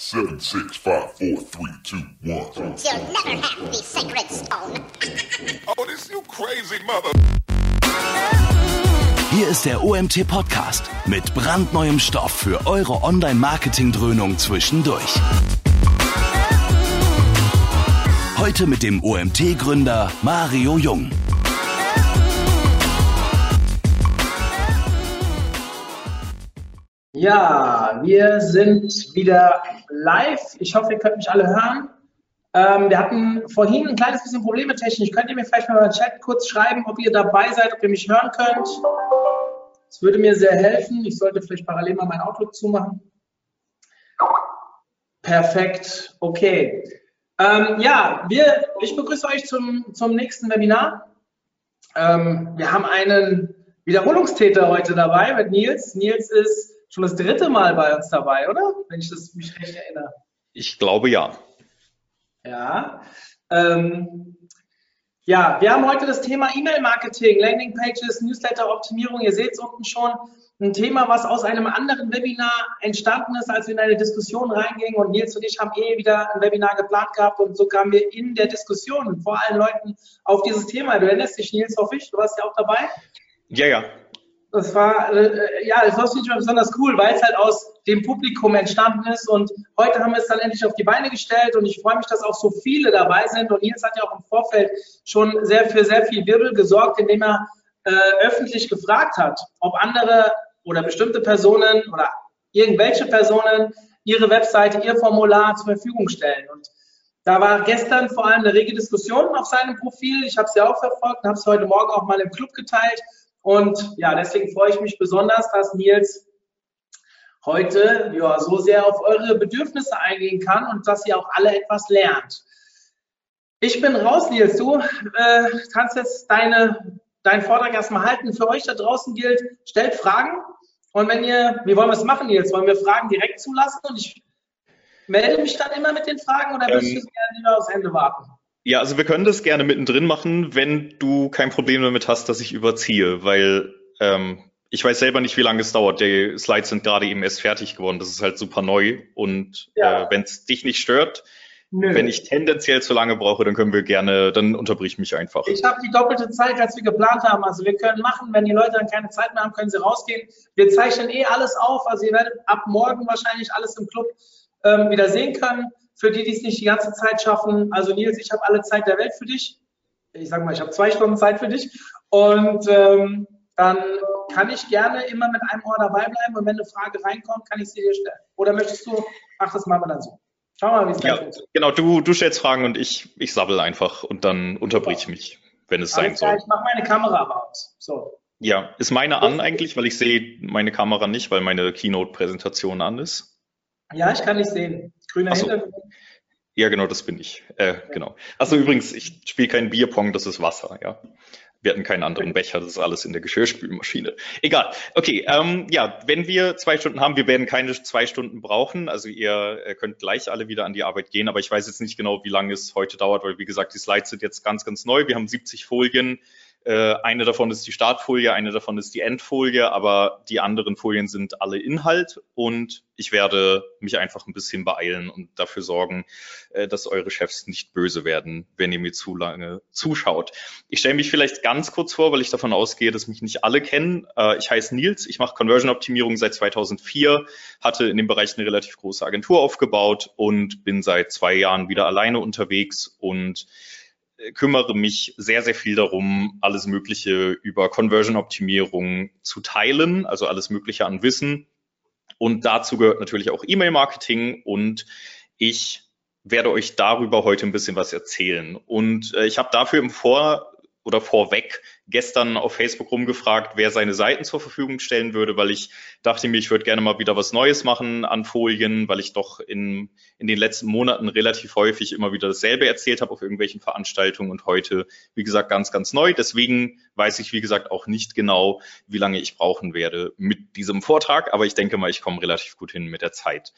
7, 6, 5, 4, 3, 2, 1. You'll never have the sacred stone. Oh, this you crazy mother. Hier ist der OMT Podcast mit brandneuem Stoff für eure Online-Marketing-Dröhnung zwischendurch. Heute mit dem OMT-Gründer Mario Jung. Ja, wir sind wieder live. Ich hoffe, ihr könnt mich alle hören. Wir hatten vorhin ein kleines bisschen Probleme technisch. Könnt ihr mir vielleicht mal im Chat kurz schreiben, ob ihr dabei seid, ob ihr mich hören könnt? Das würde mir sehr helfen. Ich sollte vielleicht parallel mal mein Outlook zumachen. Perfekt, okay. Ich begrüße euch zum nächsten Webinar. Wir haben einen Wiederholungstäter heute dabei mit Nils. Nils ist schon das dritte Mal bei uns dabei, oder? Wenn ich das mich recht erinnere. Ich glaube ja. Ja. Wir haben heute das Thema E-Mail-Marketing, Landingpages, Newsletter-Optimierung. Ihr seht es unten schon. Ein Thema, was aus einem anderen Webinar entstanden ist, als wir in eine Diskussion reingingen. Und Nils und ich haben wieder ein Webinar geplant gehabt. Und so kamen wir in der Diskussion vor allen Leuten auf dieses Thema. Du erinnerst dich, Nils, hoffe ich. Du warst ja auch dabei. Ja. Das war, das finde ich mal besonders cool, weil es halt aus dem Publikum entstanden ist und heute haben wir es dann endlich auf die Beine gestellt und ich freue mich, dass auch so viele dabei sind und Nils hat ja auch im Vorfeld schon sehr viel Wirbel gesorgt, indem er öffentlich gefragt hat, ob andere oder bestimmte Personen oder irgendwelche Personen ihre Webseite, ihr Formular zur Verfügung stellen. Und da war gestern vor allem eine rege Diskussion auf seinem Profil, ich habe es ja auch verfolgt und habe es heute Morgen auch mal im Club geteilt. Und ja, deswegen freue ich mich besonders, dass Nils heute so sehr auf eure Bedürfnisse eingehen kann und dass ihr auch alle etwas lernt. Ich bin raus, Nils. Du kannst jetzt deinen Vortrag erstmal halten. Für euch da draußen gilt, stellt Fragen. Und wie wollen wir es machen, Nils? Wollen wir Fragen direkt zulassen? Und ich melde mich dann immer mit den Fragen oder willst du es gerne lieber aufs Ende warten? Ja, also wir können das gerne mittendrin machen, wenn du kein Problem damit hast, dass ich überziehe, weil ich weiß selber nicht, wie lange es dauert. Die Slides sind gerade eben erst fertig geworden. Das ist halt super neu und wenn es dich nicht stört, wenn ich tendenziell zu lange brauche, dann können wir gerne, dann unterbrich mich einfach. Ich habe die doppelte Zeit, als wir geplant haben. Also wir können machen, wenn die Leute dann keine Zeit mehr haben, können sie rausgehen. Wir zeichnen alles auf. Also ihr werdet ab morgen wahrscheinlich alles im Club wieder sehen können. Für die, die es nicht die ganze Zeit schaffen. Also Nils, ich habe alle Zeit der Welt für dich. Ich sag mal, ich habe 2 Stunden Zeit für dich. Und dann kann ich gerne immer mit einem Ohr dabei bleiben. Und wenn eine Frage reinkommt, kann ich sie dir stellen. Oder möchtest du, das machen wir dann so. Schau mal, wie es gleich ist. Genau, du stellst Fragen und ich sabbel einfach. Und dann unterbrich ich mich, wenn es sein soll. Ich mache meine Kamera aber aus. So. Ja, ist meine an eigentlich? Weil ich sehe meine Kamera nicht, weil meine Keynote-Präsentation an ist. Ja, ich kann nicht sehen. Grüner Hintergrund. Ja, genau, das bin ich. Genau. Achso, übrigens, ich spiele keinen Bierpong, das ist Wasser, ja. Wir hatten keinen anderen Becher, das ist alles in der Geschirrspülmaschine. Egal. Okay, wenn wir 2 Stunden haben, wir werden keine 2 Stunden brauchen. Also ihr könnt gleich alle wieder an die Arbeit gehen, aber ich weiß jetzt nicht genau, wie lange es heute dauert, weil wie gesagt, die Slides sind jetzt ganz, ganz neu. Wir haben 70 Folien. Eine davon ist die Startfolie, eine davon ist die Endfolie, aber die anderen Folien sind alle Inhalt und ich werde mich einfach ein bisschen beeilen und dafür sorgen, dass eure Chefs nicht böse werden, wenn ihr mir zu lange zuschaut. Ich stelle mich vielleicht ganz kurz vor, weil ich davon ausgehe, dass mich nicht alle kennen. Ich heiße Nils, ich mache Conversion-Optimierung seit 2004, hatte in dem Bereich eine relativ große Agentur aufgebaut und bin seit 2 Jahren wieder alleine unterwegs und kümmere mich sehr, sehr viel darum, alles Mögliche über Conversion-Optimierung zu teilen, also alles Mögliche an Wissen. Und dazu gehört natürlich auch E-Mail-Marketing und ich werde euch darüber heute ein bisschen was erzählen. Und ich habe dafür vorweg gestern auf Facebook rumgefragt, wer seine Seiten zur Verfügung stellen würde, weil ich dachte mir, ich würde gerne mal wieder was Neues machen an Folien, weil ich doch in den letzten Monaten relativ häufig immer wieder dasselbe erzählt habe auf irgendwelchen Veranstaltungen und heute, wie gesagt, ganz, ganz neu. Deswegen weiß ich, wie gesagt, auch nicht genau, wie lange ich brauchen werde mit diesem Vortrag, aber ich denke mal, ich komme relativ gut hin mit der Zeit.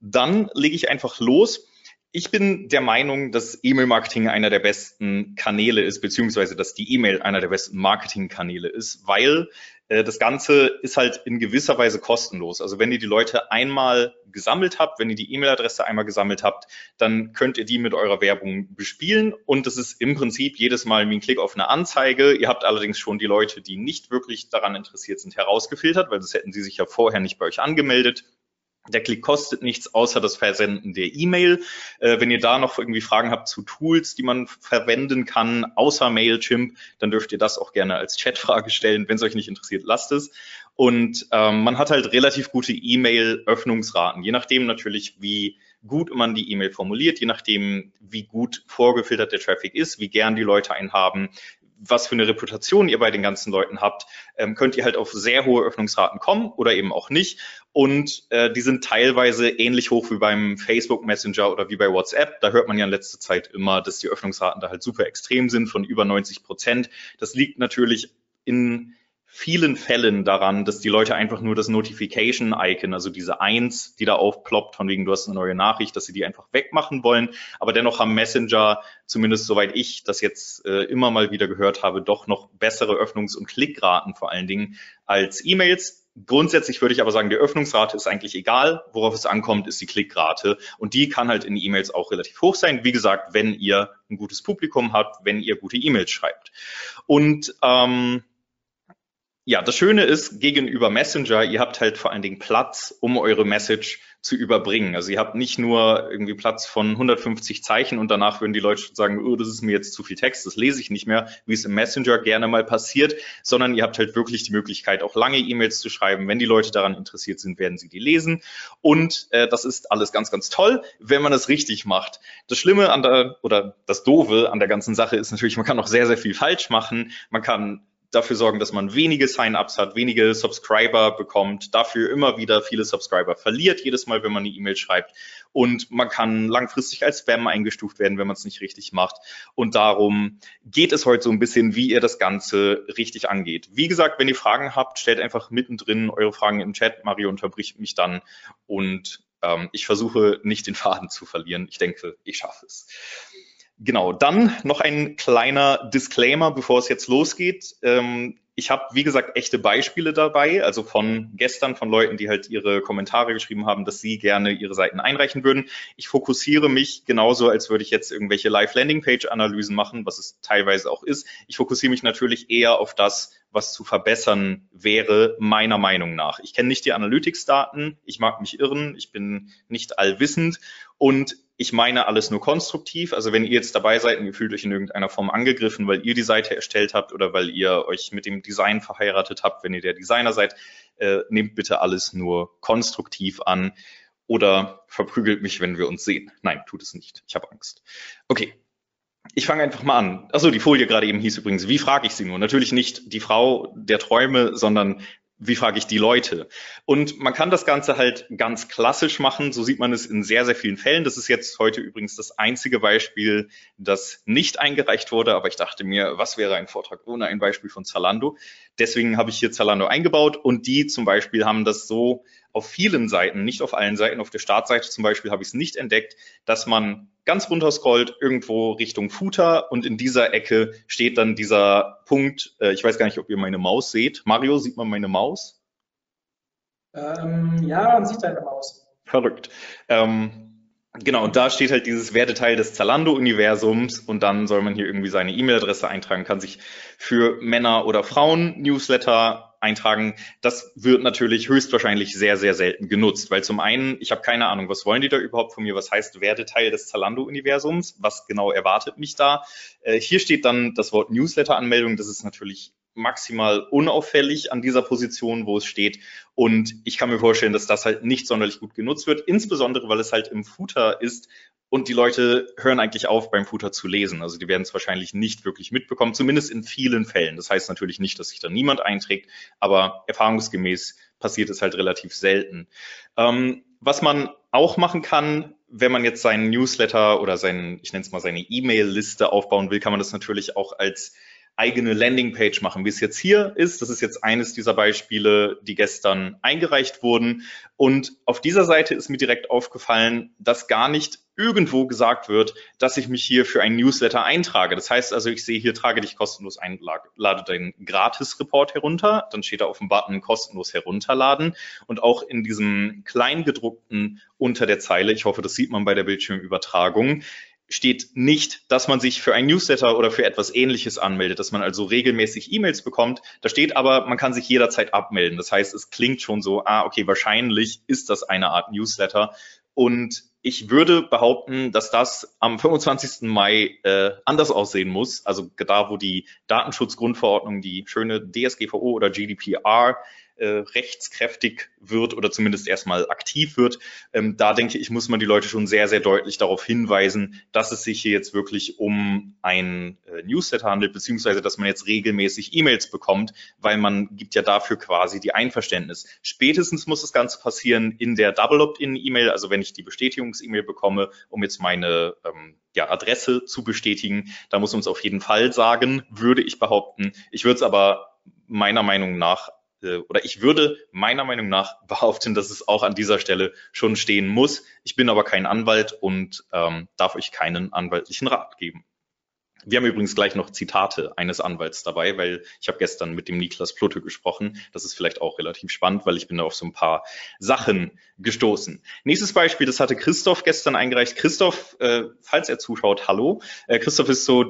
Dann lege ich einfach los. Ich bin der Meinung, dass E-Mail-Marketing einer der besten Kanäle ist, beziehungsweise dass die E-Mail einer der besten Marketing-Kanäle ist, weil das Ganze ist halt in gewisser Weise kostenlos. Also wenn ihr die Leute einmal gesammelt habt, wenn ihr die E-Mail-Adresse einmal gesammelt habt, dann könnt ihr die mit eurer Werbung bespielen. Und das ist im Prinzip jedes Mal wie ein Klick auf eine Anzeige. Ihr habt allerdings schon die Leute, die nicht wirklich daran interessiert sind, herausgefiltert, weil das hätten sie sich ja vorher nicht bei euch angemeldet. Der Klick kostet nichts, außer das Versenden der E-Mail. Wenn ihr da noch irgendwie Fragen habt zu Tools, die man verwenden kann, außer Mailchimp, dann dürft ihr das auch gerne als Chatfrage stellen. Wenn es euch nicht interessiert, lasst es. Und man hat halt relativ gute E-Mail-Öffnungsraten, je nachdem natürlich, wie gut man die E-Mail formuliert, je nachdem, wie gut vorgefiltert der Traffic ist, wie gern die Leute einen haben, was für eine Reputation ihr bei den ganzen Leuten habt, könnt ihr halt auf sehr hohe Öffnungsraten kommen oder eben auch nicht. Und die sind teilweise ähnlich hoch wie beim Facebook Messenger oder wie bei WhatsApp. Da hört man ja in letzter Zeit immer, dass die Öffnungsraten da halt super extrem sind, von über 90%. Das liegt natürlich in vielen Fällen daran, dass die Leute einfach nur das Notification-Icon, also diese 1, die da aufploppt, von wegen du hast eine neue Nachricht, dass sie die einfach wegmachen wollen. Aber dennoch haben Messenger, zumindest soweit ich das jetzt immer mal wieder gehört habe, doch noch bessere Öffnungs- und Klickraten vor allen Dingen als E-Mails. Grundsätzlich würde ich aber sagen, die Öffnungsrate ist eigentlich egal. Worauf es ankommt, ist die Klickrate. Und die kann halt in E-Mails auch relativ hoch sein. Wie gesagt, wenn ihr ein gutes Publikum habt, wenn ihr gute E-Mails schreibt. Und ja, das Schöne ist, gegenüber Messenger, ihr habt halt vor allen Dingen Platz, um eure Message zu überbringen. Also ihr habt nicht nur irgendwie Platz von 150 Zeichen und danach würden die Leute schon sagen, oh, das ist mir jetzt zu viel Text, das lese ich nicht mehr, wie es im Messenger gerne mal passiert, sondern ihr habt halt wirklich die Möglichkeit, auch lange E-Mails zu schreiben. Wenn die Leute daran interessiert sind, werden sie die lesen. Und das ist alles ganz, ganz toll, wenn man das richtig macht. Das Schlimme an der, oder das Doofe an der ganzen Sache ist natürlich, man kann auch sehr, sehr viel falsch machen. Man kann dafür sorgen, dass man wenige Sign-ups hat, wenige Subscriber bekommt, dafür immer wieder viele Subscriber verliert, jedes Mal, wenn man eine E-Mail schreibt. Und man kann langfristig als Spam eingestuft werden, wenn man es nicht richtig macht. Und darum geht es heute so ein bisschen, wie ihr das Ganze richtig angeht. Wie gesagt, wenn ihr Fragen habt, stellt einfach mittendrin eure Fragen im Chat. Mario unterbricht mich dann und ich versuche nicht den Faden zu verlieren. Ich denke, ich schaffe es. Genau, dann noch ein kleiner Disclaimer, bevor es jetzt losgeht. Ich habe, wie gesagt, echte Beispiele dabei, also von gestern, von Leuten, die halt ihre Kommentare geschrieben haben, dass sie gerne ihre Seiten einreichen würden. Ich fokussiere mich genauso, als würde ich jetzt irgendwelche Live-Landing-Page-Analysen machen, was es teilweise auch ist. Ich fokussiere mich natürlich eher auf das, was zu verbessern wäre, meiner Meinung nach. Ich kenne nicht die Analytics-Daten, ich mag mich irren, ich bin nicht allwissend und ich meine alles nur konstruktiv. Also wenn ihr jetzt dabei seid und ihr fühlt euch in irgendeiner Form angegriffen, weil ihr die Seite erstellt habt oder weil ihr euch mit dem Design verheiratet habt, wenn ihr der Designer seid, nehmt bitte alles nur konstruktiv an oder verprügelt mich, wenn wir uns sehen. Nein, tut es nicht. Ich habe Angst. Okay. Ich fange einfach mal an. Achso, die Folie gerade eben hieß übrigens, wie frage ich sie nur? Natürlich nicht die Frau der Träume, sondern wie frage ich die Leute? Und man kann das Ganze halt ganz klassisch machen. So sieht man es in sehr, sehr vielen Fällen. Das ist jetzt heute übrigens das einzige Beispiel, das nicht eingereicht wurde. Aber ich dachte mir, was wäre ein Vortrag ohne ein Beispiel von Zalando? Deswegen habe ich hier Zalando eingebaut. Und die zum Beispiel haben das so auf vielen Seiten, nicht auf allen Seiten. Auf der Startseite zum Beispiel habe ich es nicht entdeckt, dass man ganz runter scrollt, irgendwo Richtung Footer und in dieser Ecke steht dann dieser Punkt, ich weiß gar nicht, ob ihr meine Maus seht. Mario, sieht man meine Maus? Ja, man sieht deine Maus. Verrückt. Genau, und da steht halt dieses Werteteil des Zalando-Universums und dann soll man hier irgendwie seine E-Mail-Adresse eintragen, kann sich für Männer- oder Frauen-Newsletter eintragen, das wird natürlich höchstwahrscheinlich sehr, sehr selten genutzt, weil zum einen, ich habe keine Ahnung, was wollen die da überhaupt von mir, was heißt werde Teil des Zalando-Universums, was genau erwartet mich da? Hier steht dann das Wort Newsletter-Anmeldung, das ist natürlich maximal unauffällig an dieser Position, wo es steht und ich kann mir vorstellen, dass das halt nicht sonderlich gut genutzt wird, insbesondere, weil es halt im Footer ist. Und die Leute hören eigentlich auf, beim Footer zu lesen. Also die werden es wahrscheinlich nicht wirklich mitbekommen, zumindest in vielen Fällen. Das heißt natürlich nicht, dass sich da niemand einträgt, aber erfahrungsgemäß passiert es halt relativ selten. Was man auch machen kann, wenn man jetzt seinen Newsletter oder seine E-Mail-Liste aufbauen will, kann man das natürlich auch als eigene Landingpage machen, wie es jetzt hier ist. Das ist jetzt eines dieser Beispiele, die gestern eingereicht wurden. Und auf dieser Seite ist mir direkt aufgefallen, dass gar nicht irgendwo gesagt wird, dass ich mich hier für einen Newsletter eintrage. Das heißt also, ich sehe hier, trage dich kostenlos ein, lade den Gratis-Report herunter. Dann steht da auf dem Button kostenlos herunterladen. Und auch in diesem Kleingedruckten unter der Zeile, ich hoffe, das sieht man bei der Bildschirmübertragung, steht nicht, dass man sich für ein Newsletter oder für etwas Ähnliches anmeldet, dass man also regelmäßig E-Mails bekommt. Da steht aber, man kann sich jederzeit abmelden. Das heißt, es klingt schon so, okay, wahrscheinlich ist das eine Art Newsletter. Und ich würde behaupten, dass das am 25. Mai anders aussehen muss. Also da, wo die Datenschutzgrundverordnung, die schöne DSGVO oder GDPR, rechtskräftig wird oder zumindest erstmal aktiv wird. Da denke ich, muss man die Leute schon sehr, sehr deutlich darauf hinweisen, dass es sich hier jetzt wirklich um ein Newsletter handelt, beziehungsweise dass man jetzt regelmäßig E-Mails bekommt, weil man gibt ja dafür quasi die Einverständnis. Spätestens muss das Ganze passieren in der Double Opt-in-E-Mail, also wenn ich die Bestätigungs-E-Mail bekomme, um jetzt meine Adresse zu bestätigen. Da muss man es auf jeden Fall sagen, würde ich behaupten. Ich würde es aber meiner Meinung nach behaupten, dass es auch an dieser Stelle schon stehen muss. Ich bin aber kein Anwalt und darf euch keinen anwaltlichen Rat geben. Wir haben übrigens gleich noch Zitate eines Anwalts dabei, weil ich habe gestern mit dem Niklas Plutte gesprochen. Das ist vielleicht auch relativ spannend, weil ich bin da auf so ein paar Sachen gestoßen. Nächstes Beispiel, das hatte Christoph gestern eingereicht. Christoph, falls er zuschaut, hallo. Christoph ist so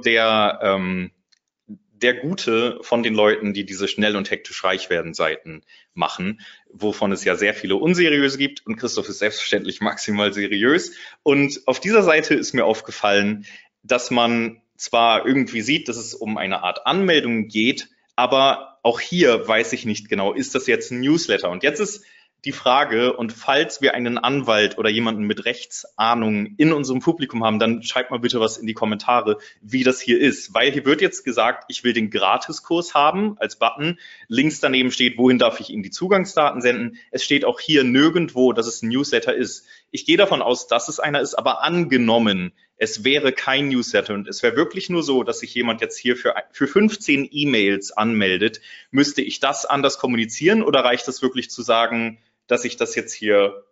der Gute von den Leuten, die diese schnell und hektisch reich werden Seiten machen, wovon es ja sehr viele unseriöse gibt. Und Christoph ist selbstverständlich maximal seriös. Und auf dieser Seite ist mir aufgefallen, dass man zwar irgendwie sieht, dass es um eine Art Anmeldung geht, aber auch hier weiß ich nicht genau, ist das jetzt ein Newsletter? Und jetzt ist die Frage, und falls wir einen Anwalt oder jemanden mit Rechtsahnung in unserem Publikum haben, dann schreibt mal bitte was in die Kommentare, wie das hier ist. Weil hier wird jetzt gesagt, ich will den Gratiskurs haben als Button. Links daneben steht, wohin darf ich Ihnen die Zugangsdaten senden. Es steht auch hier nirgendwo, dass es ein Newsletter ist. Ich gehe davon aus, dass es einer ist, aber angenommen, es wäre kein Newsletter und es wäre wirklich nur so, dass sich jemand jetzt hier für 15 E-Mails anmeldet, müsste ich das anders kommunizieren oder reicht es wirklich zu sagen, dass ich das jetzt hier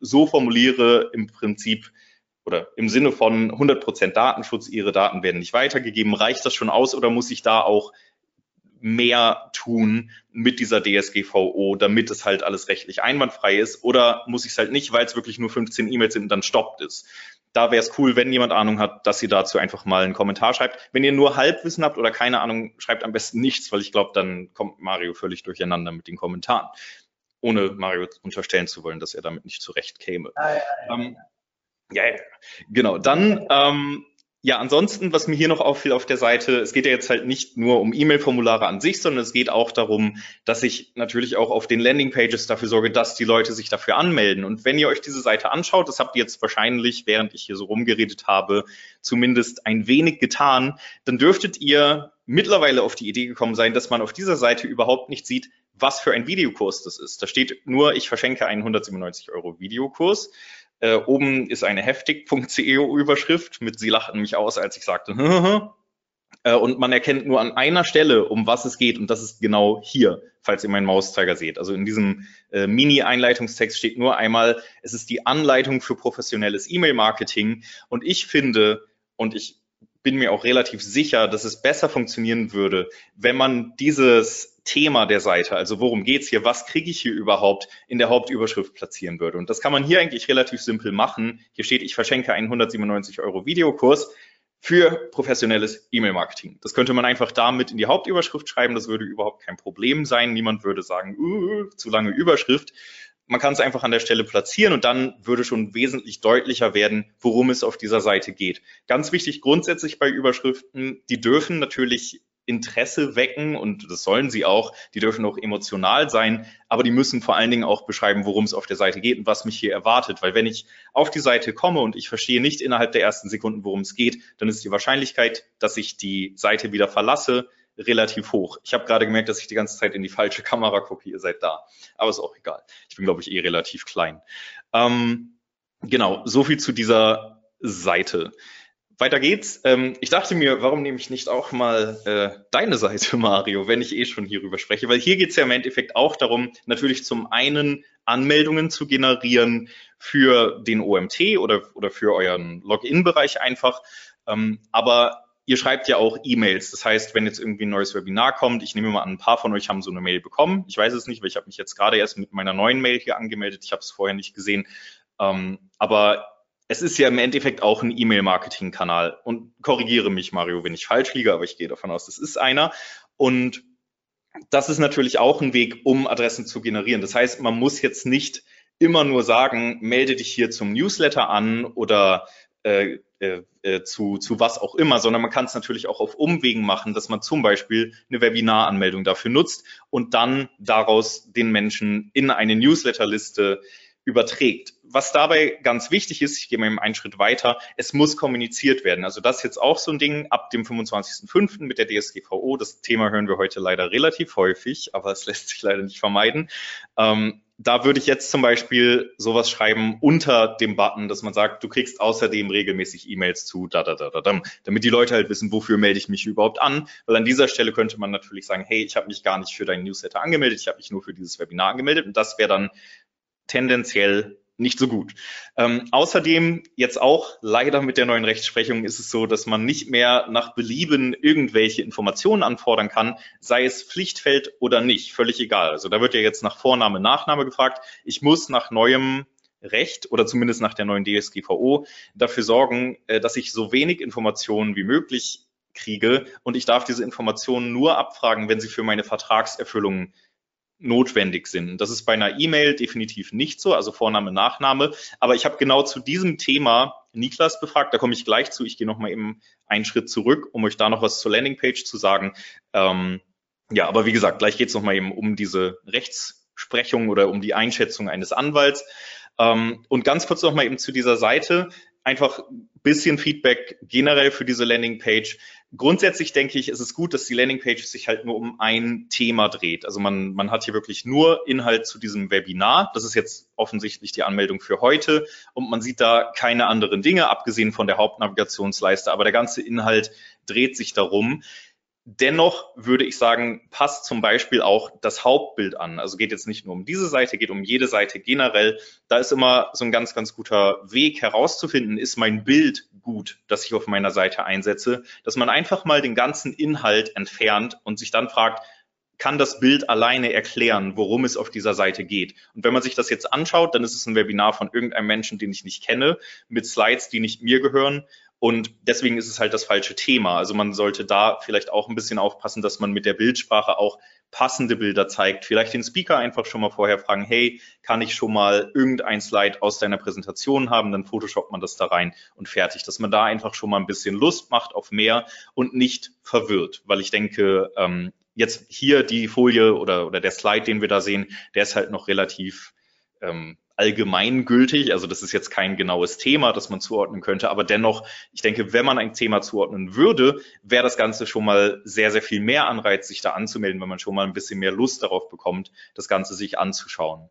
so formuliere im Prinzip oder im Sinne von 100% Datenschutz, Ihre Daten werden nicht weitergegeben, reicht das schon aus oder muss ich da auch mehr tun mit dieser DSGVO, damit es halt alles rechtlich einwandfrei ist oder muss ich es halt nicht, weil es wirklich nur 15 E-Mails sind und dann stoppt es. Da wäre es cool, wenn jemand Ahnung hat, dass ihr dazu einfach mal einen Kommentar schreibt. Wenn ihr nur Halbwissen habt oder keine Ahnung, schreibt am besten nichts, weil ich glaube, dann kommt Mario völlig durcheinander mit den Kommentaren. Ohne Mario unterstellen zu wollen, dass er damit nicht zurecht käme. Genau. Dann, ansonsten, was mir hier noch auffiel auf der Seite, es geht ja jetzt halt nicht nur um E-Mail-Formulare an sich, sondern es geht auch darum, dass ich natürlich auch auf den Landingpages dafür sorge, dass die Leute sich dafür anmelden. Und wenn ihr euch diese Seite anschaut, das habt ihr jetzt wahrscheinlich, während ich hier so rumgeredet habe, zumindest ein wenig getan, dann dürftet ihr mittlerweile auf die Idee gekommen sein, dass man auf dieser Seite überhaupt nicht sieht, was für ein Videokurs das ist. Da steht nur, ich verschenke einen 197 € Videokurs. Oben ist eine heftig.ceo-Überschrift mit Sie lachten mich aus, als ich sagte. Und man erkennt nur an einer Stelle, um was es geht. Und das ist genau hier, falls ihr meinen Mauszeiger seht. Also in diesem Mini-Einleitungstext steht nur einmal, es ist die Anleitung für professionelles E-Mail-Marketing. Und ich finde, und ich bin mir auch relativ sicher, dass es besser funktionieren würde, wenn man dieses Thema der Seite, also worum geht's hier, was kriege ich hier überhaupt, in der Hauptüberschrift platzieren würde. Und das kann man hier eigentlich relativ simpel machen. Hier steht, ich verschenke einen 197 € Videokurs für professionelles E-Mail-Marketing. Das könnte man einfach damit in die Hauptüberschrift schreiben. Das würde überhaupt kein Problem sein. Niemand würde sagen, zu lange Überschrift. Man kann es einfach an der Stelle platzieren und dann würde schon wesentlich deutlicher werden, worum es auf dieser Seite geht. Ganz wichtig grundsätzlich bei Überschriften, die dürfen natürlich Interesse wecken und das sollen sie auch, die dürfen auch emotional sein, aber die müssen vor allen Dingen auch beschreiben, worum es auf der Seite geht und was mich hier erwartet, weil wenn ich auf die Seite komme und ich verstehe nicht innerhalb der ersten Sekunden, worum es geht, dann ist die Wahrscheinlichkeit, dass ich die Seite wieder verlasse, relativ hoch. Ich habe gerade gemerkt, dass ich die ganze Zeit in die falsche Kamera gucke, ihr seid da, aber ist auch egal. Ich bin, glaube ich, relativ klein. Genau, so viel zu dieser Seite. Weiter geht's. Ich dachte mir, warum nehme ich nicht auch mal deine Seite, Mario, wenn ich eh schon hierüber spreche? Weil hier geht's ja im Endeffekt auch darum, natürlich zum einen Anmeldungen zu generieren für den OMT oder für euren Login-Bereich einfach. Aber ihr schreibt ja auch E-Mails. Das heißt, wenn jetzt irgendwie ein neues Webinar kommt, ich nehme mal an, ein paar von euch haben so eine Mail bekommen. Ich weiß es nicht, weil ich habe mich jetzt gerade erst mit meiner neuen Mail hier angemeldet. Ich habe es vorher nicht gesehen. Aber es ist ja im Endeffekt auch ein E-Mail-Marketing-Kanal, und korrigiere mich, Mario, wenn ich falsch liege, aber ich gehe davon aus, das ist einer, und das ist natürlich auch ein Weg, um Adressen zu generieren. Das heißt, man muss jetzt nicht immer nur sagen, melde dich hier zum Newsletter an oder zu was auch immer, sondern man kann es natürlich auch auf Umwegen machen, dass man zum Beispiel eine Webinaranmeldung dafür nutzt und dann daraus den Menschen in eine Newsletterliste überträgt. Was dabei ganz wichtig ist, ich gehe mal eben einen Schritt weiter, es muss kommuniziert werden. Also das ist jetzt auch so ein Ding ab dem 25.05. mit der DSGVO. Das Thema hören wir heute leider relativ häufig, aber es lässt sich leider nicht vermeiden. Da würde ich jetzt zum Beispiel sowas schreiben unter dem Button, dass man sagt, du kriegst außerdem regelmäßig E-Mails zu, damit die Leute halt wissen, wofür melde ich mich überhaupt an. Weil an dieser Stelle könnte man natürlich sagen, hey, ich habe mich gar nicht für deinen Newsletter angemeldet, ich habe mich nur für dieses Webinar angemeldet, und das wäre dann tendenziell nicht so gut. Außerdem jetzt auch leider mit der neuen Rechtsprechung ist es so, dass man nicht mehr nach Belieben irgendwelche Informationen anfordern kann, sei es Pflichtfeld oder nicht, völlig egal. Also da wird ja jetzt nach Vorname, Nachname gefragt. Ich muss nach neuem Recht oder zumindest nach der neuen DSGVO dafür sorgen, dass ich so wenig Informationen wie möglich kriege, und ich darf diese Informationen nur abfragen, wenn sie für meine Vertragserfüllung notwendig sind. Das ist bei einer E-Mail definitiv nicht so, also Vorname, Nachname. Aber ich habe genau zu diesem Thema Niklas befragt, da komme ich gleich zu. Ich gehe nochmal eben einen Schritt zurück, um euch da noch was zur Landingpage zu sagen. Ja, aber wie gesagt, gleich geht es nochmal eben um diese Rechtsprechung oder um die Einschätzung eines Anwalts. Und ganz kurz nochmal eben zu dieser Seite. Einfach ein bisschen Feedback generell für diese Landingpage. Grundsätzlich denke ich, ist es gut, dass die Landingpage sich halt nur um ein Thema dreht. Also man hat hier wirklich nur Inhalt zu diesem Webinar. Das ist jetzt offensichtlich die Anmeldung für heute, und man sieht da keine anderen Dinge, abgesehen von der Hauptnavigationsleiste. Aber der ganze Inhalt dreht sich darum. Dennoch würde ich sagen, passt zum Beispiel auch das Hauptbild an. Also geht jetzt nicht nur um diese Seite, geht um jede Seite generell. Da ist immer so ein ganz, ganz guter Weg herauszufinden, ist mein Bild gut, das ich auf meiner Seite einsetze, dass man einfach mal den ganzen Inhalt entfernt und sich dann fragt, kann das Bild alleine erklären, worum es auf dieser Seite geht? Und wenn man sich das jetzt anschaut, dann ist es ein Webinar von irgendeinem Menschen, den ich nicht kenne, mit Slides, die nicht mir gehören. Und deswegen ist es halt das falsche Thema. Also man sollte da vielleicht auch ein bisschen aufpassen, dass man mit der Bildsprache auch passende Bilder zeigt. Vielleicht den Speaker einfach schon mal vorher fragen, hey, kann ich schon mal irgendein Slide aus deiner Präsentation haben? Dann photoshoppt man das da rein und fertig. Dass man da einfach schon mal ein bisschen Lust macht auf mehr und nicht verwirrt. Weil ich denke, jetzt hier die Folie oder der Slide, den wir da sehen, der ist halt noch relativ allgemeingültig, also das ist jetzt kein genaues Thema, das man zuordnen könnte, aber dennoch, ich denke, wenn man ein Thema zuordnen würde, wäre das Ganze schon mal sehr, sehr viel mehr Anreiz, sich da anzumelden, wenn man schon mal ein bisschen mehr Lust darauf bekommt, das Ganze sich anzuschauen.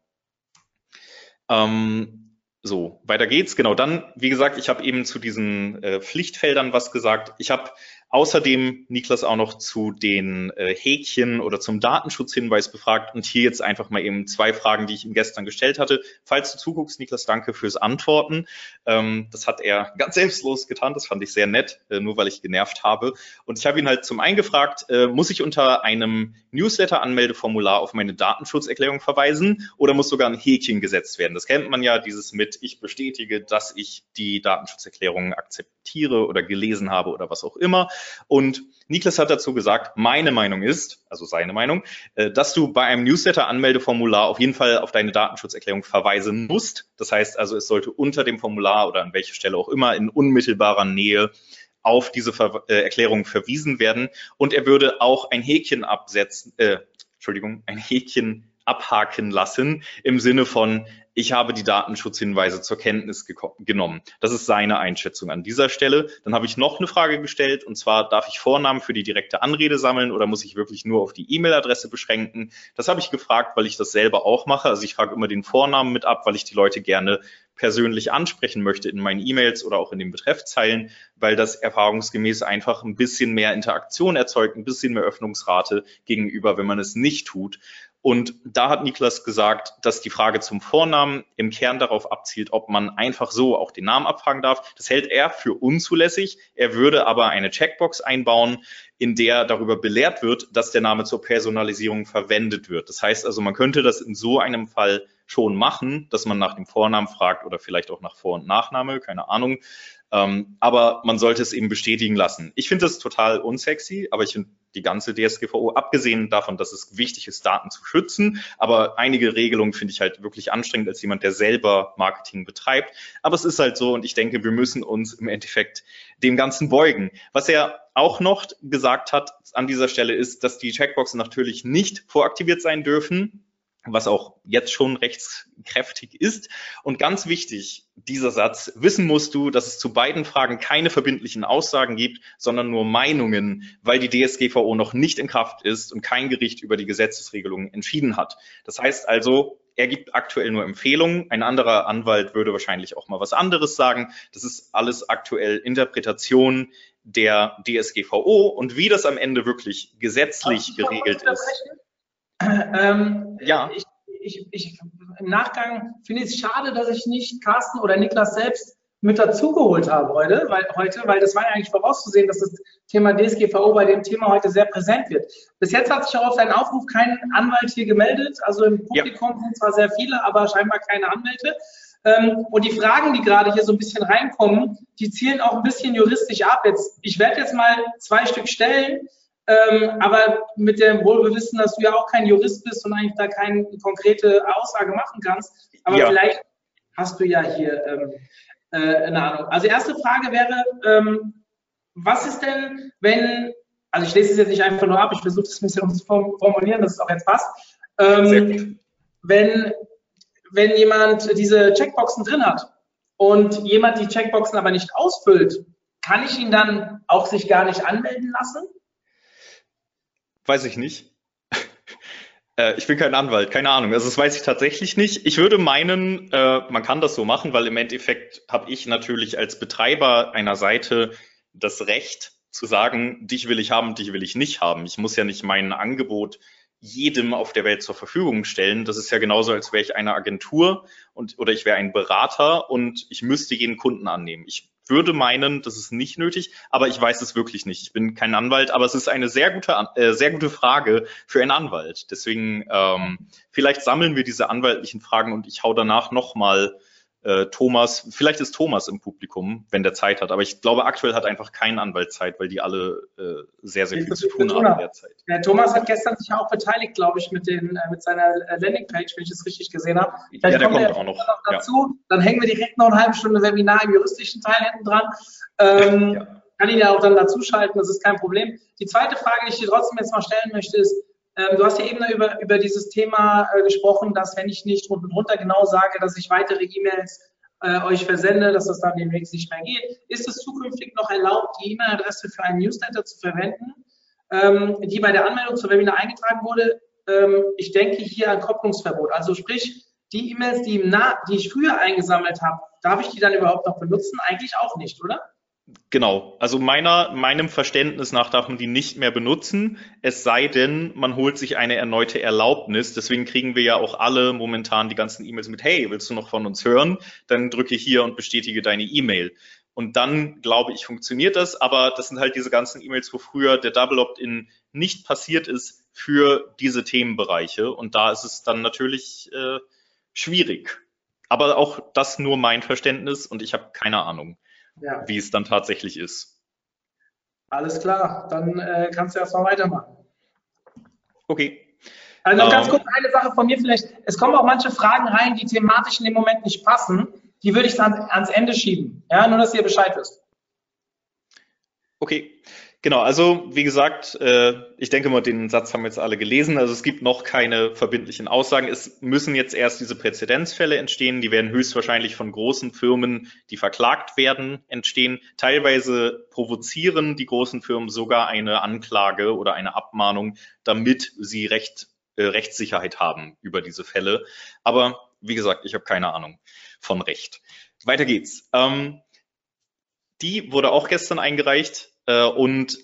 So, weiter geht's. Genau, dann, wie gesagt, ich habe eben zu diesen Pflichtfeldern was gesagt. Ich habe außerdem Niklas auch noch zu den Häkchen oder zum Datenschutzhinweis befragt, und hier jetzt einfach mal eben zwei Fragen, die ich ihm gestern gestellt hatte. Falls du zuguckst, Niklas, danke fürs Antworten. Das hat er ganz selbstlos getan, das fand ich sehr nett, nur weil ich genervt habe. Und ich habe ihn halt zum einen gefragt, muss ich unter einem Newsletter-Anmeldeformular auf meine Datenschutzerklärung verweisen oder muss sogar ein Häkchen gesetzt werden? Das kennt man ja, dieses mit, ich bestätige, dass ich die Datenschutzerklärung akzeptiere oder gelesen habe oder was auch immer. Und Niklas hat dazu gesagt, meine Meinung ist, also seine Meinung, dass du bei einem Newsletter-Anmeldeformular auf jeden Fall auf deine Datenschutzerklärung verweisen musst. Das heißt also, es sollte unter dem Formular oder an welcher Stelle auch immer in unmittelbarer Nähe auf diese Erklärung verwiesen werden. Und er würde auch ein Häkchen abhaken lassen im Sinne von, ich habe die Datenschutzhinweise zur Kenntnis genommen. Das ist seine Einschätzung an dieser Stelle. Dann habe ich noch eine Frage gestellt, und zwar, darf ich Vornamen für die direkte Anrede sammeln oder muss ich wirklich nur auf die E-Mail-Adresse beschränken? Das habe ich gefragt, weil ich das selber auch mache. Also ich frage immer den Vornamen mit ab, weil ich die Leute gerne persönlich ansprechen möchte in meinen E-Mails oder auch in den Betreffzeilen, weil das erfahrungsgemäß einfach ein bisschen mehr Interaktion erzeugt, ein bisschen mehr Öffnungsrate gegenüber, wenn man es nicht tut. Und da hat Niklas gesagt, dass die Frage zum Vornamen im Kern darauf abzielt, ob man einfach so auch den Namen abfragen darf. Das hält er für unzulässig. Er würde aber eine Checkbox einbauen, in der darüber belehrt wird, dass der Name zur Personalisierung verwendet wird. Das heißt also, man könnte das in so einem Fall schon machen, dass man nach dem Vornamen fragt oder vielleicht auch nach Vor- und Nachname, keine Ahnung. Aber man sollte es eben bestätigen lassen. Ich finde das total unsexy, aber ich finde die ganze DSGVO, abgesehen davon, dass es wichtig ist, Daten zu schützen, aber einige Regelungen finde ich halt wirklich anstrengend als jemand, der selber Marketing betreibt. Aber es ist halt so und ich denke, wir müssen uns im Endeffekt dem Ganzen beugen. Was er auch noch gesagt hat an dieser Stelle ist, dass die Checkboxen natürlich nicht voraktiviert sein dürfen, was auch jetzt schon rechtskräftig ist. Und ganz wichtig, dieser Satz, wissen musst du, dass es zu beiden Fragen keine verbindlichen Aussagen gibt, sondern nur Meinungen, weil die DSGVO noch nicht in Kraft ist und kein Gericht über die Gesetzesregelungen entschieden hat. Das heißt also, er gibt aktuell nur Empfehlungen. Ein anderer Anwalt würde wahrscheinlich auch mal was anderes sagen. Das ist alles aktuell Interpretation der DSGVO. Und wie das am Ende wirklich gesetzlich geregelt ist, im Nachgang finde ich es schade, dass ich nicht Carsten oder Niklas selbst mit dazugeholt habe heute, weil das war ja eigentlich vorauszusehen, dass das Thema DSGVO bei dem Thema heute sehr präsent wird. Bis jetzt hat sich auch auf seinen Aufruf kein Anwalt hier gemeldet, also im Publikum sind zwar sehr viele, aber scheinbar keine Anwälte. Und die Fragen, die gerade hier so ein bisschen reinkommen, die zielen auch ein bisschen juristisch ab. Ich werde jetzt mal 2 Stück stellen. Aber mit dem Wohlbewissen, dass du ja auch kein Jurist bist und eigentlich da keine konkrete Aussage machen kannst. Aber vielleicht hast du ja hier eine Ahnung. Also erste Frage wäre, was ist denn, wenn, also ich lese es jetzt nicht einfach nur ab, ich versuche das ein bisschen zu formulieren, dass es auch jetzt passt. Wenn jemand diese Checkboxen drin hat und jemand die Checkboxen aber nicht ausfüllt, kann ich ihn dann auch sich gar nicht anmelden lassen? Weiß ich nicht. Ich bin kein Anwalt, keine Ahnung. Also das weiß ich tatsächlich nicht. Ich würde meinen, man kann das so machen, weil im Endeffekt habe ich natürlich als Betreiber einer Seite das Recht zu sagen, dich will ich haben, dich will ich nicht haben. Ich muss ja nicht mein Angebot jedem auf der Welt zur Verfügung stellen. Das ist ja genauso, als wäre ich eine Agentur oder ich wäre ein Berater und ich müsste jeden Kunden annehmen. Ich würde meinen, das ist nicht nötig, aber ich weiß es wirklich nicht. Ich bin kein Anwalt, aber es ist eine sehr gute Frage für einen Anwalt. Deswegen vielleicht sammeln wir diese anwaltlichen Fragen und ich hau danach nochmal Thomas. Vielleicht ist Thomas im Publikum, wenn der Zeit hat, aber ich glaube, aktuell hat einfach kein Anwalt Zeit, weil die alle sehr, sehr viel zu tun haben derzeit. Ja, Thomas hat gestern sich auch beteiligt, glaube ich, mit seiner Landingpage, wenn ich es richtig gesehen habe. Vielleicht ja, der kommt auch noch dazu. Ja. Dann hängen wir direkt noch eine halbe Stunde Webinar im juristischen Teil hinten dran. Kann ihn ja auch dann dazuschalten, das ist kein Problem. Die zweite Frage, die ich dir trotzdem jetzt mal stellen möchte, ist, du hast ja eben über dieses Thema gesprochen, dass wenn ich nicht rund und runter genau sage, dass ich weitere E-Mails euch versende, dass das dann demnächst nicht mehr geht. Ist es zukünftig noch erlaubt, die E-Mail-Adresse für einen Newsletter zu verwenden, die bei der Anmeldung zum Webinar eingetragen wurde? Ich denke hier an Kopplungsverbot. Also sprich, die E-Mails, die ich früher eingesammelt habe, darf ich die dann überhaupt noch benutzen? Eigentlich auch nicht, oder? Genau, also meinem Verständnis nach darf man die nicht mehr benutzen, es sei denn, man holt sich eine erneute Erlaubnis. Deswegen kriegen wir ja auch alle momentan die ganzen E-Mails mit, hey, willst du noch von uns hören? Dann drücke hier und bestätige deine E-Mail. Und dann, glaube ich, funktioniert das, aber das sind halt diese ganzen E-Mails, wo früher der Double Opt-in nicht passiert ist für diese Themenbereiche. Und da ist es dann natürlich schwierig. Aber auch das nur mein Verständnis und ich habe keine Ahnung. Ja. Wie es dann tatsächlich ist. Alles klar, dann kannst du erstmal weitermachen. Okay. Also noch ganz kurz eine Sache von mir vielleicht. Es kommen auch manche Fragen rein, die thematisch in dem Moment nicht passen. Die würde ich dann ans Ende schieben. Ja, nur, dass ihr Bescheid wisst. Okay. Genau, also wie gesagt, ich denke mal, den Satz haben jetzt alle gelesen. Also es gibt noch keine verbindlichen Aussagen. Es müssen jetzt erst diese Präzedenzfälle entstehen. Die werden höchstwahrscheinlich von großen Firmen, die verklagt werden, entstehen. Teilweise provozieren die großen Firmen sogar eine Anklage oder eine Abmahnung, damit sie Rechtssicherheit haben über diese Fälle. Aber wie gesagt, ich habe keine Ahnung. von Recht. Weiter geht's. Die wurde auch gestern eingereicht und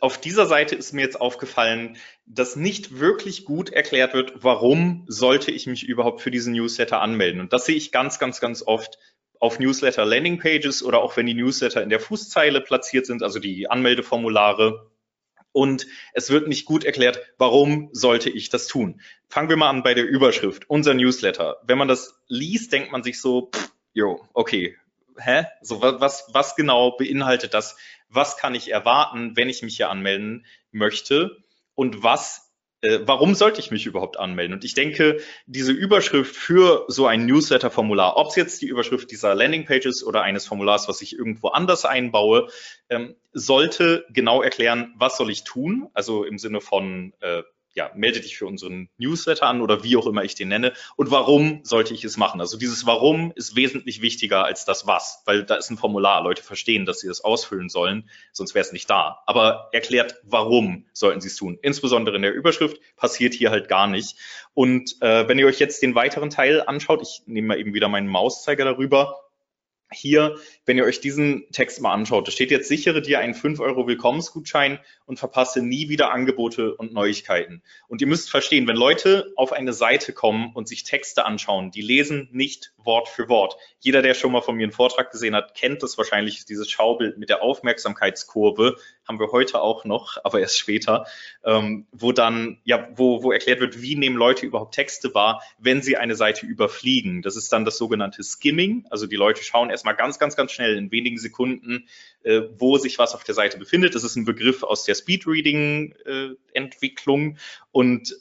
auf dieser Seite ist mir jetzt aufgefallen, dass nicht wirklich gut erklärt wird, warum sollte ich mich überhaupt für diesen Newsletter anmelden. Und das sehe ich ganz, ganz, ganz oft auf Newsletter-Landing-Pages oder auch wenn die Newsletter in der Fußzeile platziert sind, also die Anmeldeformulare. Und es wird nicht gut erklärt, warum sollte ich das tun. Fangen wir mal an bei der Überschrift, unser Newsletter. Wenn man das liest, denkt man sich so, jo, okay, so was genau beinhaltet das? Was kann ich erwarten, wenn ich mich hier anmelden möchte? Und warum sollte ich mich überhaupt anmelden? Und ich denke, diese Überschrift für so ein Newsletter-Formular, ob es jetzt die Überschrift dieser Landingpage ist oder eines Formulars, was ich irgendwo anders einbaue, sollte genau erklären, was soll ich tun? Also im Sinne von, melde dich für unseren Newsletter an oder wie auch immer ich den nenne und warum sollte ich es machen. Also dieses Warum ist wesentlich wichtiger als das Was, weil da ist ein Formular. Leute verstehen, dass sie das ausfüllen sollen, sonst wäre es nicht da. Aber erklärt, warum sollten sie es tun. Insbesondere in der Überschrift passiert hier halt gar nicht. Und wenn ihr euch jetzt den weiteren Teil anschaut, ich nehme mal eben wieder meinen Mauszeiger darüber. Hier, wenn ihr euch diesen Text mal anschaut, da steht jetzt, sichere dir einen 5€ Willkommensgutschein und verpasse nie wieder Angebote und Neuigkeiten. Und ihr müsst verstehen, wenn Leute auf eine Seite kommen und sich Texte anschauen, die lesen nicht Wort für Wort. Jeder, der schon mal von mir einen Vortrag gesehen hat, kennt das wahrscheinlich, dieses Schaubild mit der Aufmerksamkeitskurve, haben wir heute auch noch, aber erst später, wo erklärt wird, wie nehmen Leute überhaupt Texte wahr, wenn sie eine Seite überfliegen. Das ist dann das sogenannte Skimming, also die Leute schauen erstmal ganz, ganz, ganz schnell in wenigen Sekunden, wo sich was auf der Seite befindet. Das ist ein Begriff aus der Speedreading-Entwicklung und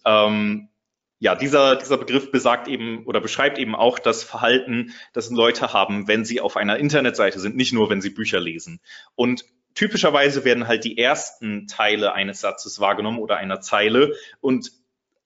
dieser Begriff besagt eben oder beschreibt eben auch das Verhalten, das Leute haben, wenn sie auf einer Internetseite sind, nicht nur, wenn sie Bücher lesen. Und typischerweise werden halt die ersten Teile eines Satzes wahrgenommen oder einer Zeile und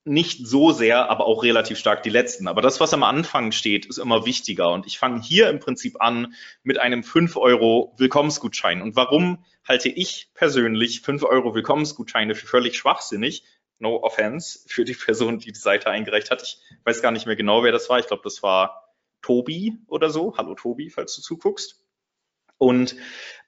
nicht so sehr, aber auch relativ stark die letzten. Aber das, was am Anfang steht, ist immer wichtiger. Und ich fange hier im Prinzip an mit einem 5€ Willkommensgutschein. Und warum halte ich persönlich 5€ Willkommensgutscheine für völlig schwachsinnig? No offense für die Person, die Seite eingereicht hat. Ich weiß gar nicht mehr genau, wer das war. Ich glaube, das war Tobi oder so. Hallo Tobi, falls du zuguckst. Und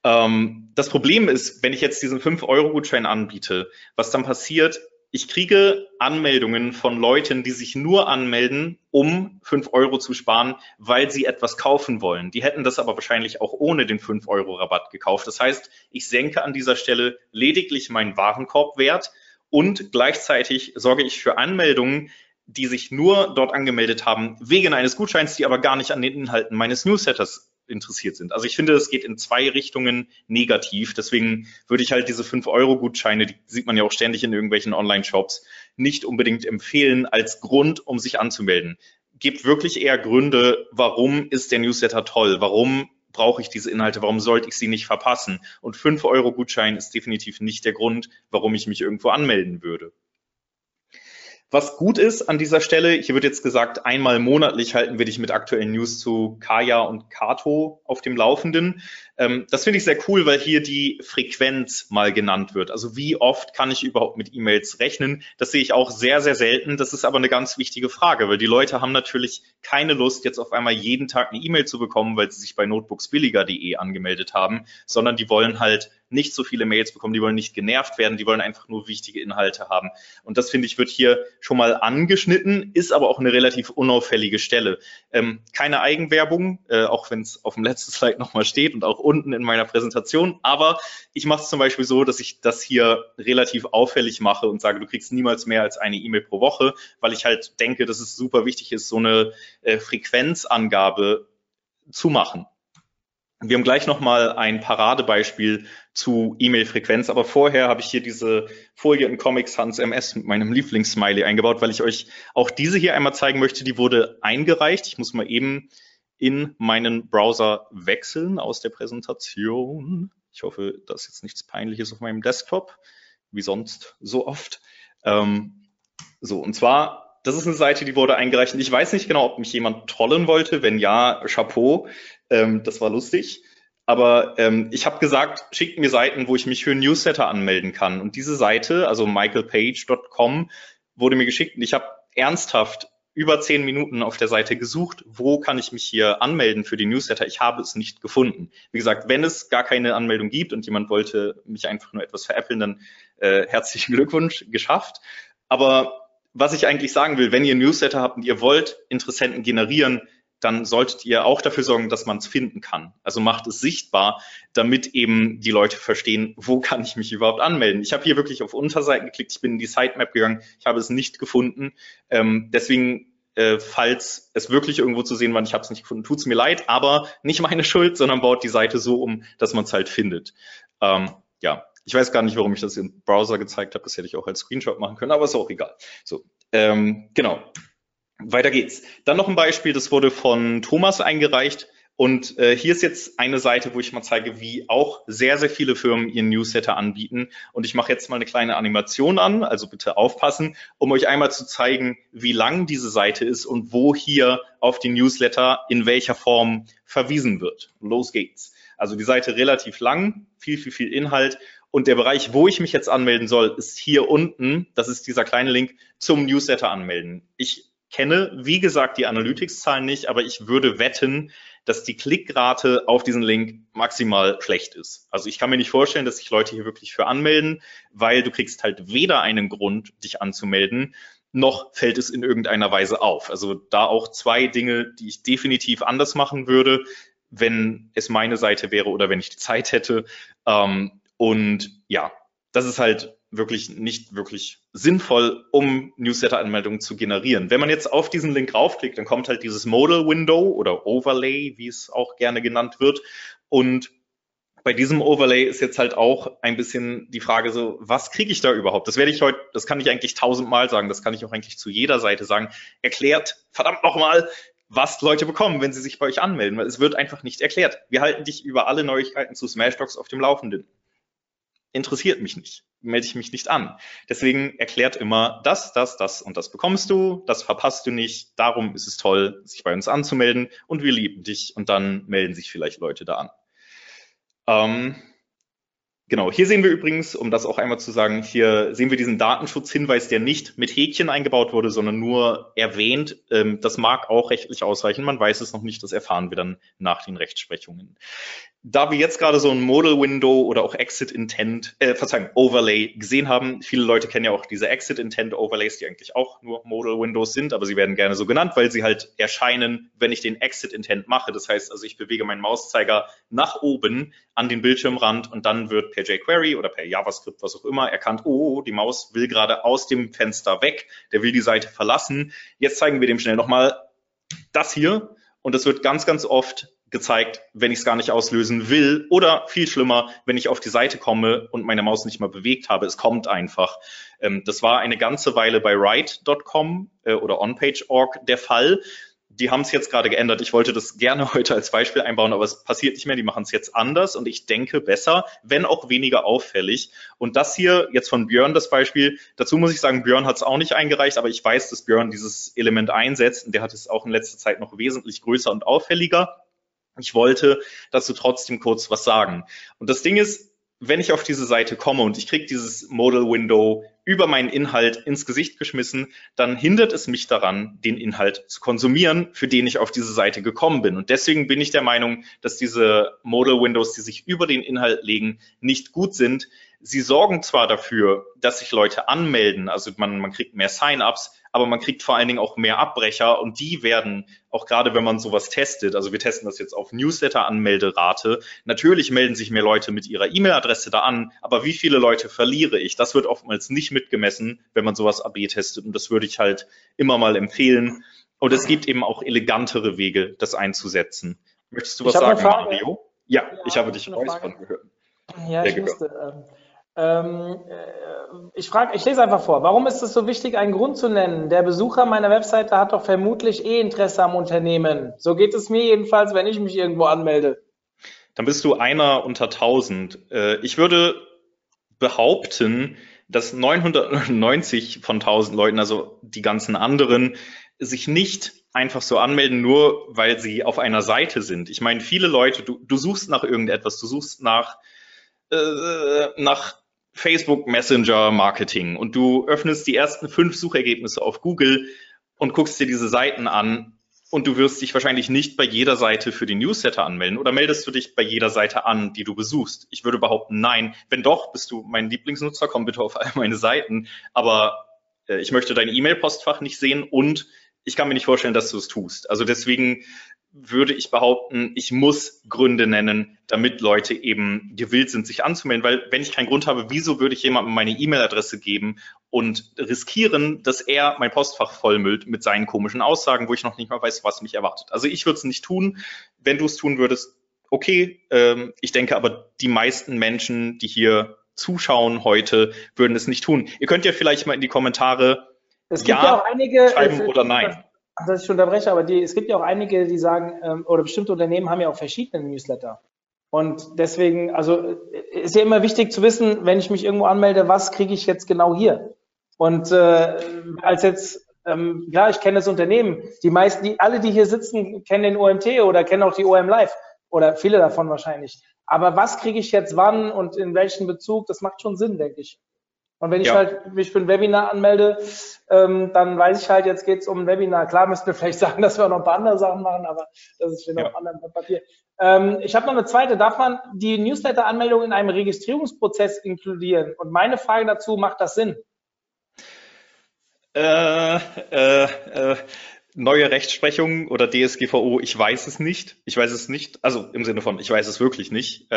das Problem ist, wenn ich jetzt diesen 5-Euro-Gutschein anbiete, was dann passiert, ich kriege Anmeldungen von Leuten, die sich nur anmelden, um 5€ zu sparen, weil sie etwas kaufen wollen. Die hätten das aber wahrscheinlich auch ohne den 5-Euro-Rabatt gekauft. Das heißt, ich senke an dieser Stelle lediglich meinen Warenkorbwert und gleichzeitig sorge ich für Anmeldungen, die sich nur dort angemeldet haben, wegen eines Gutscheins, die aber gar nicht an den Inhalten meines Newsletters interessiert sind. Also ich finde, es geht in zwei Richtungen negativ. Deswegen würde ich halt diese 5-Euro-Gutscheine, die sieht man ja auch ständig in irgendwelchen Online-Shops, nicht unbedingt empfehlen als Grund, um sich anzumelden. Gebt wirklich eher Gründe, warum ist der Newsletter toll? Warum brauche ich diese Inhalte? Warum sollte ich sie nicht verpassen? Und 5-Euro-Gutschein ist definitiv nicht der Grund, warum ich mich irgendwo anmelden würde. Was gut ist an dieser Stelle, hier wird jetzt gesagt, einmal monatlich halten wir dich mit aktuellen News zu Kaya und Kato auf dem Laufenden. Das finde ich sehr cool, weil hier die Frequenz mal genannt wird. Also wie oft kann ich überhaupt mit E-Mails rechnen? Das sehe ich auch sehr, sehr selten. Das ist aber eine ganz wichtige Frage, weil die Leute haben natürlich keine Lust, jetzt auf einmal jeden Tag eine E-Mail zu bekommen, weil sie sich bei notebooksbilliger.de angemeldet haben, sondern die wollen halt nicht so viele Mails bekommen, die wollen nicht genervt werden, die wollen einfach nur wichtige Inhalte haben. Und das, finde ich, wird hier schon mal angeschnitten, ist aber auch eine relativ unauffällige Stelle. Keine Eigenwerbung, auch wenn es auf dem letzten Slide nochmal steht und auch unten in meiner Präsentation, aber ich mache es zum Beispiel so, dass ich das hier relativ auffällig mache und sage, du kriegst niemals mehr als eine E-Mail pro Woche, weil ich halt denke, dass es super wichtig ist, so eine Frequenzangabe zu machen. Wir haben gleich nochmal ein Paradebeispiel zu E-Mail-Frequenz, aber vorher habe ich hier diese Folie in Comic Sans MS mit meinem Lieblingssmiley eingebaut, weil ich euch auch diese hier einmal zeigen möchte. Die wurde eingereicht. Ich muss mal eben in meinen Browser wechseln aus der Präsentation. Ich hoffe, dass jetzt nichts Peinliches auf meinem Desktop, wie sonst so oft. Und zwar... Das ist eine Seite, die wurde eingereicht und ich weiß nicht genau, ob mich jemand trollen wollte. Wenn ja, Chapeau, das war lustig. Aber ich habe gesagt, schickt mir Seiten, wo ich mich für einen Newsletter anmelden kann. Und diese Seite, also michaelpage.com, wurde mir geschickt und ich habe ernsthaft über 10 Minuten auf der Seite gesucht, wo kann ich mich hier anmelden für die Newsletter? Ich habe es nicht gefunden. Wie gesagt, wenn es gar keine Anmeldung gibt und jemand wollte mich einfach nur etwas veräppeln, dann herzlichen Glückwunsch, geschafft. Aber was ich eigentlich sagen will, wenn ihr Newsletter habt und ihr wollt Interessenten generieren, dann solltet ihr auch dafür sorgen, dass man es finden kann. Also macht es sichtbar, damit eben die Leute verstehen, wo kann ich mich überhaupt anmelden. Ich habe hier wirklich auf Unterseiten geklickt, ich bin in die Sitemap gegangen, ich habe es nicht gefunden. Deswegen, falls es wirklich irgendwo zu sehen war, ich habe es nicht gefunden, tut es mir leid, aber nicht meine Schuld, sondern baut die Seite so um, dass man es halt findet. Ja, ich weiß gar nicht, warum ich das im Browser gezeigt habe, das hätte ich auch als Screenshot machen können, aber ist auch egal. So, genau. Weiter geht's. Dann noch ein Beispiel, das wurde von Thomas eingereicht. Und hier ist jetzt eine Seite, wo ich mal zeige, wie auch sehr, sehr viele Firmen ihren Newsletter anbieten. Und ich mache jetzt mal eine kleine Animation an, also bitte aufpassen, um euch einmal zu zeigen, wie lang diese Seite ist und wo hier auf die Newsletter in welcher Form verwiesen wird. Los geht's. Also die Seite relativ lang, viel Inhalt. Und der Bereich, wo ich mich jetzt anmelden soll, ist hier unten. Das ist dieser kleine Link zum Newsletter anmelden. Ich kenne, wie gesagt, die Analytics-Zahlen nicht, aber ich würde wetten, dass die Klickrate auf diesen Link maximal schlecht ist. Also ich kann mir nicht vorstellen, dass sich Leute hier wirklich für anmelden, weil du kriegst halt weder einen Grund, dich anzumelden, noch fällt es in irgendeiner Weise auf. Also da auch zwei Dinge, die ich definitiv anders machen würde, wenn es meine Seite wäre oder wenn ich die Zeit hätte. Und ja, das ist halt wirklich nicht wirklich sinnvoll, um Newsletter-Anmeldungen zu generieren. Wenn man jetzt auf diesen Link raufklickt, dann kommt halt dieses Modal-Window oder Overlay, wie es auch gerne genannt wird. Und bei diesem Overlay ist jetzt halt auch ein bisschen die Frage so, was kriege ich da überhaupt? Das werde ich heute, das kann ich eigentlich 1000 Mal sagen, das kann ich auch eigentlich zu jeder Seite sagen. Erklärt, verdammt nochmal, was Leute bekommen, wenn sie sich bei euch anmelden, weil es wird einfach nicht erklärt. Wir halten dich über alle Neuigkeiten zu Smashdocs auf dem Laufenden. Interessiert mich nicht, melde ich mich nicht an. Deswegen erklärt immer, das und das bekommst du, das verpasst du nicht. Darum ist es toll, sich bei uns anzumelden und wir lieben dich. Und dann melden sich vielleicht Leute da an. Genau, hier sehen wir übrigens, um das auch einmal zu sagen, hier sehen wir diesen Datenschutzhinweis, der nicht mit Häkchen eingebaut wurde, sondern nur erwähnt. Das mag auch rechtlich ausreichen, man weiß es noch nicht, das erfahren wir dann nach den Rechtsprechungen. Da wir jetzt gerade so ein Modal-Window oder auch Overlay gesehen haben, viele Leute kennen ja auch diese Exit-Intent-Overlays, die eigentlich auch nur Modal-Windows sind, aber sie werden gerne so genannt, weil sie halt erscheinen, wenn ich den Exit-Intent mache. Das heißt also, ich bewege meinen Mauszeiger nach oben an den Bildschirmrand und dann wird per jQuery oder per JavaScript, was auch immer, erkannt, oh, die Maus will gerade aus dem Fenster weg, der will die Seite verlassen. Jetzt zeigen wir dem schnell nochmal das hier und das wird ganz oft gezeigt, wenn ich es gar nicht auslösen will oder viel schlimmer, wenn ich auf die Seite komme und meine Maus nicht mal bewegt habe. Es kommt einfach. Das war eine ganze Weile bei write.com oder onpage.org der Fall. Die haben es jetzt gerade geändert. Ich wollte das gerne heute als Beispiel einbauen, aber es passiert nicht mehr. Die machen es jetzt anders und ich denke besser, wenn auch weniger auffällig. Und das hier jetzt von Björn, das Beispiel, dazu muss ich sagen, Björn hat es auch nicht eingereicht, aber ich weiß, dass Björn dieses Element einsetzt und der hat es auch in letzter Zeit noch wesentlich größer und auffälliger. Ich wollte dazu trotzdem kurz was sagen. Und das Ding ist, wenn ich auf diese Seite komme und ich kriege dieses Modal-Window über meinen Inhalt ins Gesicht geschmissen, dann hindert es mich daran, den Inhalt zu konsumieren, für den ich auf diese Seite gekommen bin. Und deswegen bin ich der Meinung, dass diese Modal-Windows, die sich über den Inhalt legen, nicht gut sind. Sie sorgen zwar dafür, dass sich Leute anmelden, also man kriegt mehr Sign-ups, aber man kriegt vor allen Dingen auch mehr Abbrecher und die werden, auch gerade wenn man sowas testet, also wir testen das jetzt auf Newsletter-Anmelderate, natürlich melden sich mehr Leute mit ihrer E-Mail-Adresse da an, aber wie viele Leute verliere ich? Das wird oftmals nicht mitgemessen, wenn man sowas AB testet und das würde ich halt immer mal empfehlen. Und es gibt eben auch elegantere Wege, das einzusetzen. Möchtest du was sagen, Mario? Ja, ich habe dich räuspern gehört. Ja, ich wusste. Ich lese einfach vor. Warum ist es so wichtig, einen Grund zu nennen? Der Besucher meiner Webseite hat doch vermutlich eh Interesse am Unternehmen. So geht es mir jedenfalls, wenn ich mich irgendwo anmelde. Dann bist du einer unter 1000. Ich würde behaupten, dass 990 von 1000 Leuten, also die ganzen anderen, sich nicht einfach so anmelden, nur weil sie auf einer Seite sind. Ich meine, viele Leute, du suchst nach irgendetwas, du suchst nach Facebook Messenger Marketing und du öffnest die ersten 5 Suchergebnisse auf Google und guckst dir diese Seiten an und du wirst dich wahrscheinlich nicht bei jeder Seite für den Newsletter anmelden oder meldest du dich bei jeder Seite an, die du besuchst? Ich würde behaupten, nein. Wenn doch, bist du mein Lieblingsnutzer, komm bitte auf all meine Seiten, aber ich möchte dein E-Mail-Postfach nicht sehen und ich kann mir nicht vorstellen, dass du es tust. Also deswegen würde ich behaupten, ich muss Gründe nennen, damit Leute eben gewillt sind, sich anzumelden. Weil wenn ich keinen Grund habe, wieso würde ich jemandem meine E-Mail-Adresse geben und riskieren, dass er mein Postfach vollmüllt mit seinen komischen Aussagen, wo ich noch nicht mal weiß, was mich erwartet. Also ich würde es nicht tun. Wenn du es tun würdest, okay. Ich denke aber, die meisten Menschen, die hier zuschauen heute, würden es nicht tun. Ihr könnt ja vielleicht mal in die Kommentare schreiben oder nein. Dass ich unterbreche, aber es gibt ja auch einige, die sagen, oder bestimmte Unternehmen haben ja auch verschiedene Newsletter. Und deswegen, also ist ja immer wichtig zu wissen, wenn ich mich irgendwo anmelde, was kriege ich jetzt genau hier? Und klar, ich kenne das Unternehmen. Die meisten, alle, die hier sitzen, kennen den OMT oder kennen auch die OM Live oder viele davon wahrscheinlich. Aber was kriege ich jetzt wann und in welchem Bezug? Das macht schon Sinn, denke ich. Und wenn ich mich für ein Webinar anmelde, dann weiß ich halt, jetzt geht es um ein Webinar. Klar müssten wir vielleicht sagen, dass wir auch noch ein paar andere Sachen machen, aber das ist wieder auf anderem Papier. Ich habe noch eine zweite. Darf man die Newsletter-Anmeldung in einem Registrierungsprozess inkludieren? Und meine Frage dazu, macht das Sinn? Neue Rechtsprechung oder DSGVO, ich weiß es nicht. Ich weiß es nicht, also im Sinne von, ich weiß es wirklich nicht.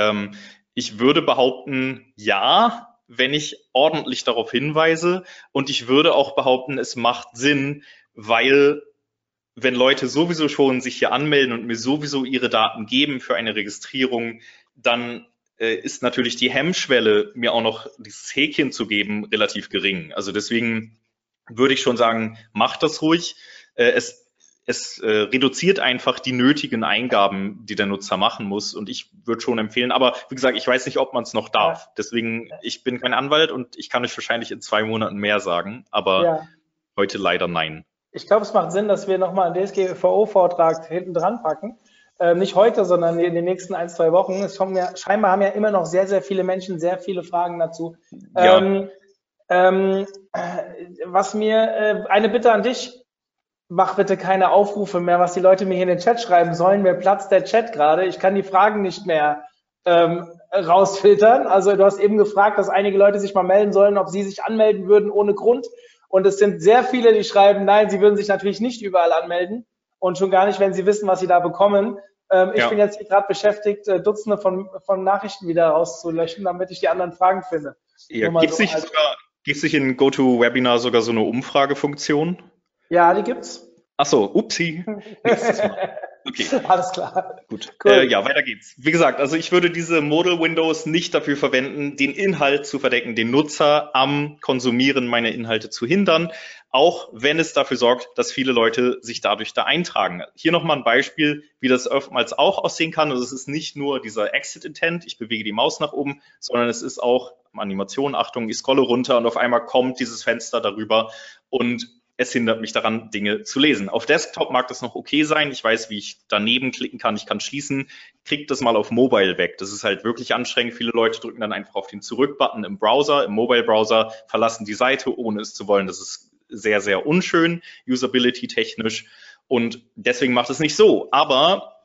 Ich würde behaupten, ja, wenn ich ordentlich darauf hinweise, und ich würde auch behaupten, es macht Sinn, weil wenn Leute sowieso schon sich hier anmelden und mir sowieso ihre Daten geben für eine Registrierung, dann ist natürlich die Hemmschwelle, mir auch noch dieses Häkchen zu geben, relativ gering. Also deswegen würde ich schon sagen, macht das ruhig. Es reduziert einfach die nötigen Eingaben, die der Nutzer machen muss. Und ich würde schon empfehlen, aber wie gesagt, ich weiß nicht, ob man es noch darf. Ja. Deswegen, ich bin kein Anwalt und ich kann euch wahrscheinlich in 2 Monaten mehr sagen, aber heute leider nein. Ich glaube, es macht Sinn, dass wir nochmal einen DSGVO-Vortrag hinten dran packen. Nicht heute, sondern in den nächsten 1-2 Wochen. Scheinbar haben ja immer noch sehr, sehr viele Menschen sehr viele Fragen dazu. Eine Bitte an dich. Mach bitte keine Aufrufe mehr, was die Leute mir hier in den Chat schreiben sollen. Mir platzt der Chat gerade. Ich kann die Fragen nicht mehr rausfiltern. Also du hast eben gefragt, dass einige Leute sich mal melden sollen, ob sie sich anmelden würden ohne Grund. Und es sind sehr viele, die schreiben, nein, sie würden sich natürlich nicht überall anmelden. Und schon gar nicht, wenn sie wissen, was sie da bekommen. Ich bin jetzt hier gerade beschäftigt, Dutzende von Nachrichten wieder rauszulöschen, damit ich die anderen Fragen finde. Ja, gibt's nicht in GoToWebinar sogar so eine Umfragefunktion? Ja, die gibt's. Ach so, upsi. Nächstes Mal. Okay. Alles klar. Gut. Cool. Weiter geht's. Wie gesagt, also ich würde diese Modal Windows nicht dafür verwenden, den Inhalt zu verdecken, den Nutzer am Konsumieren meiner Inhalte zu hindern, auch wenn es dafür sorgt, dass viele Leute sich dadurch da eintragen. Hier nochmal ein Beispiel, wie das oftmals auch aussehen kann. Also es ist nicht nur dieser Exit-Intent, ich bewege die Maus nach oben, sondern es ist auch Animation, Achtung, ich scrolle runter und auf einmal kommt dieses Fenster darüber und es hindert mich daran, Dinge zu lesen. Auf Desktop mag das noch okay sein. Ich weiß, wie ich daneben klicken kann. Ich kann schließen. Kriegt das mal auf Mobile weg. Das ist halt wirklich anstrengend. Viele Leute drücken dann einfach auf den Zurück-Button im Browser, im Mobile-Browser, verlassen die Seite, ohne es zu wollen. Das ist sehr, sehr unschön, usability-technisch. Und deswegen macht es nicht so. Aber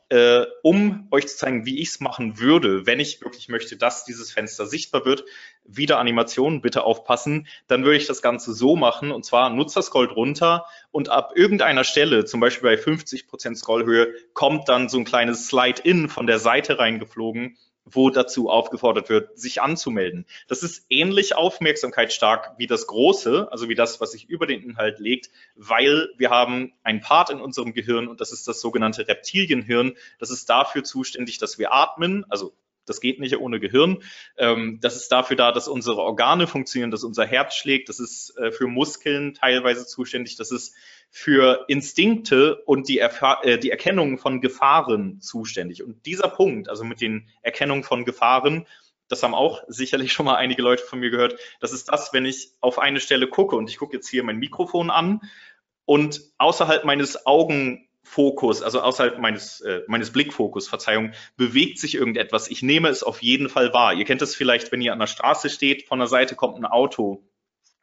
um euch zu zeigen, wie ich es machen würde, wenn ich wirklich möchte, dass dieses Fenster sichtbar wird, wieder Animationen, bitte aufpassen, dann würde ich das Ganze so machen, und zwar Nutzer scrollt runter und ab irgendeiner Stelle, zum Beispiel bei 50% Scrollhöhe, kommt dann so ein kleines Slide-In von der Seite reingeflogen, wo dazu aufgefordert wird, sich anzumelden. Das ist ähnlich aufmerksamkeitsstark wie das Große, also wie das, was sich über den Inhalt legt, weil wir haben einen Part in unserem Gehirn und das ist das sogenannte Reptilienhirn. Das ist dafür zuständig, dass wir atmen, also das geht nicht ohne Gehirn. Das ist dafür da, dass unsere Organe funktionieren, dass unser Herz schlägt. Das ist für Muskeln teilweise zuständig. Das ist für Instinkte und die Erkennung von Gefahren zuständig. Und dieser Punkt, also mit den Erkennungen von Gefahren, das haben auch sicherlich schon mal einige Leute von mir gehört, das ist das, wenn ich auf eine Stelle gucke und ich gucke jetzt hier mein Mikrofon an und außerhalb meines Augenfokus, also außerhalb meines Blickfokus, Verzeihung, bewegt sich irgendetwas. Ich nehme es auf jeden Fall wahr. Ihr kennt es vielleicht, wenn ihr an der Straße steht, von der Seite kommt ein Auto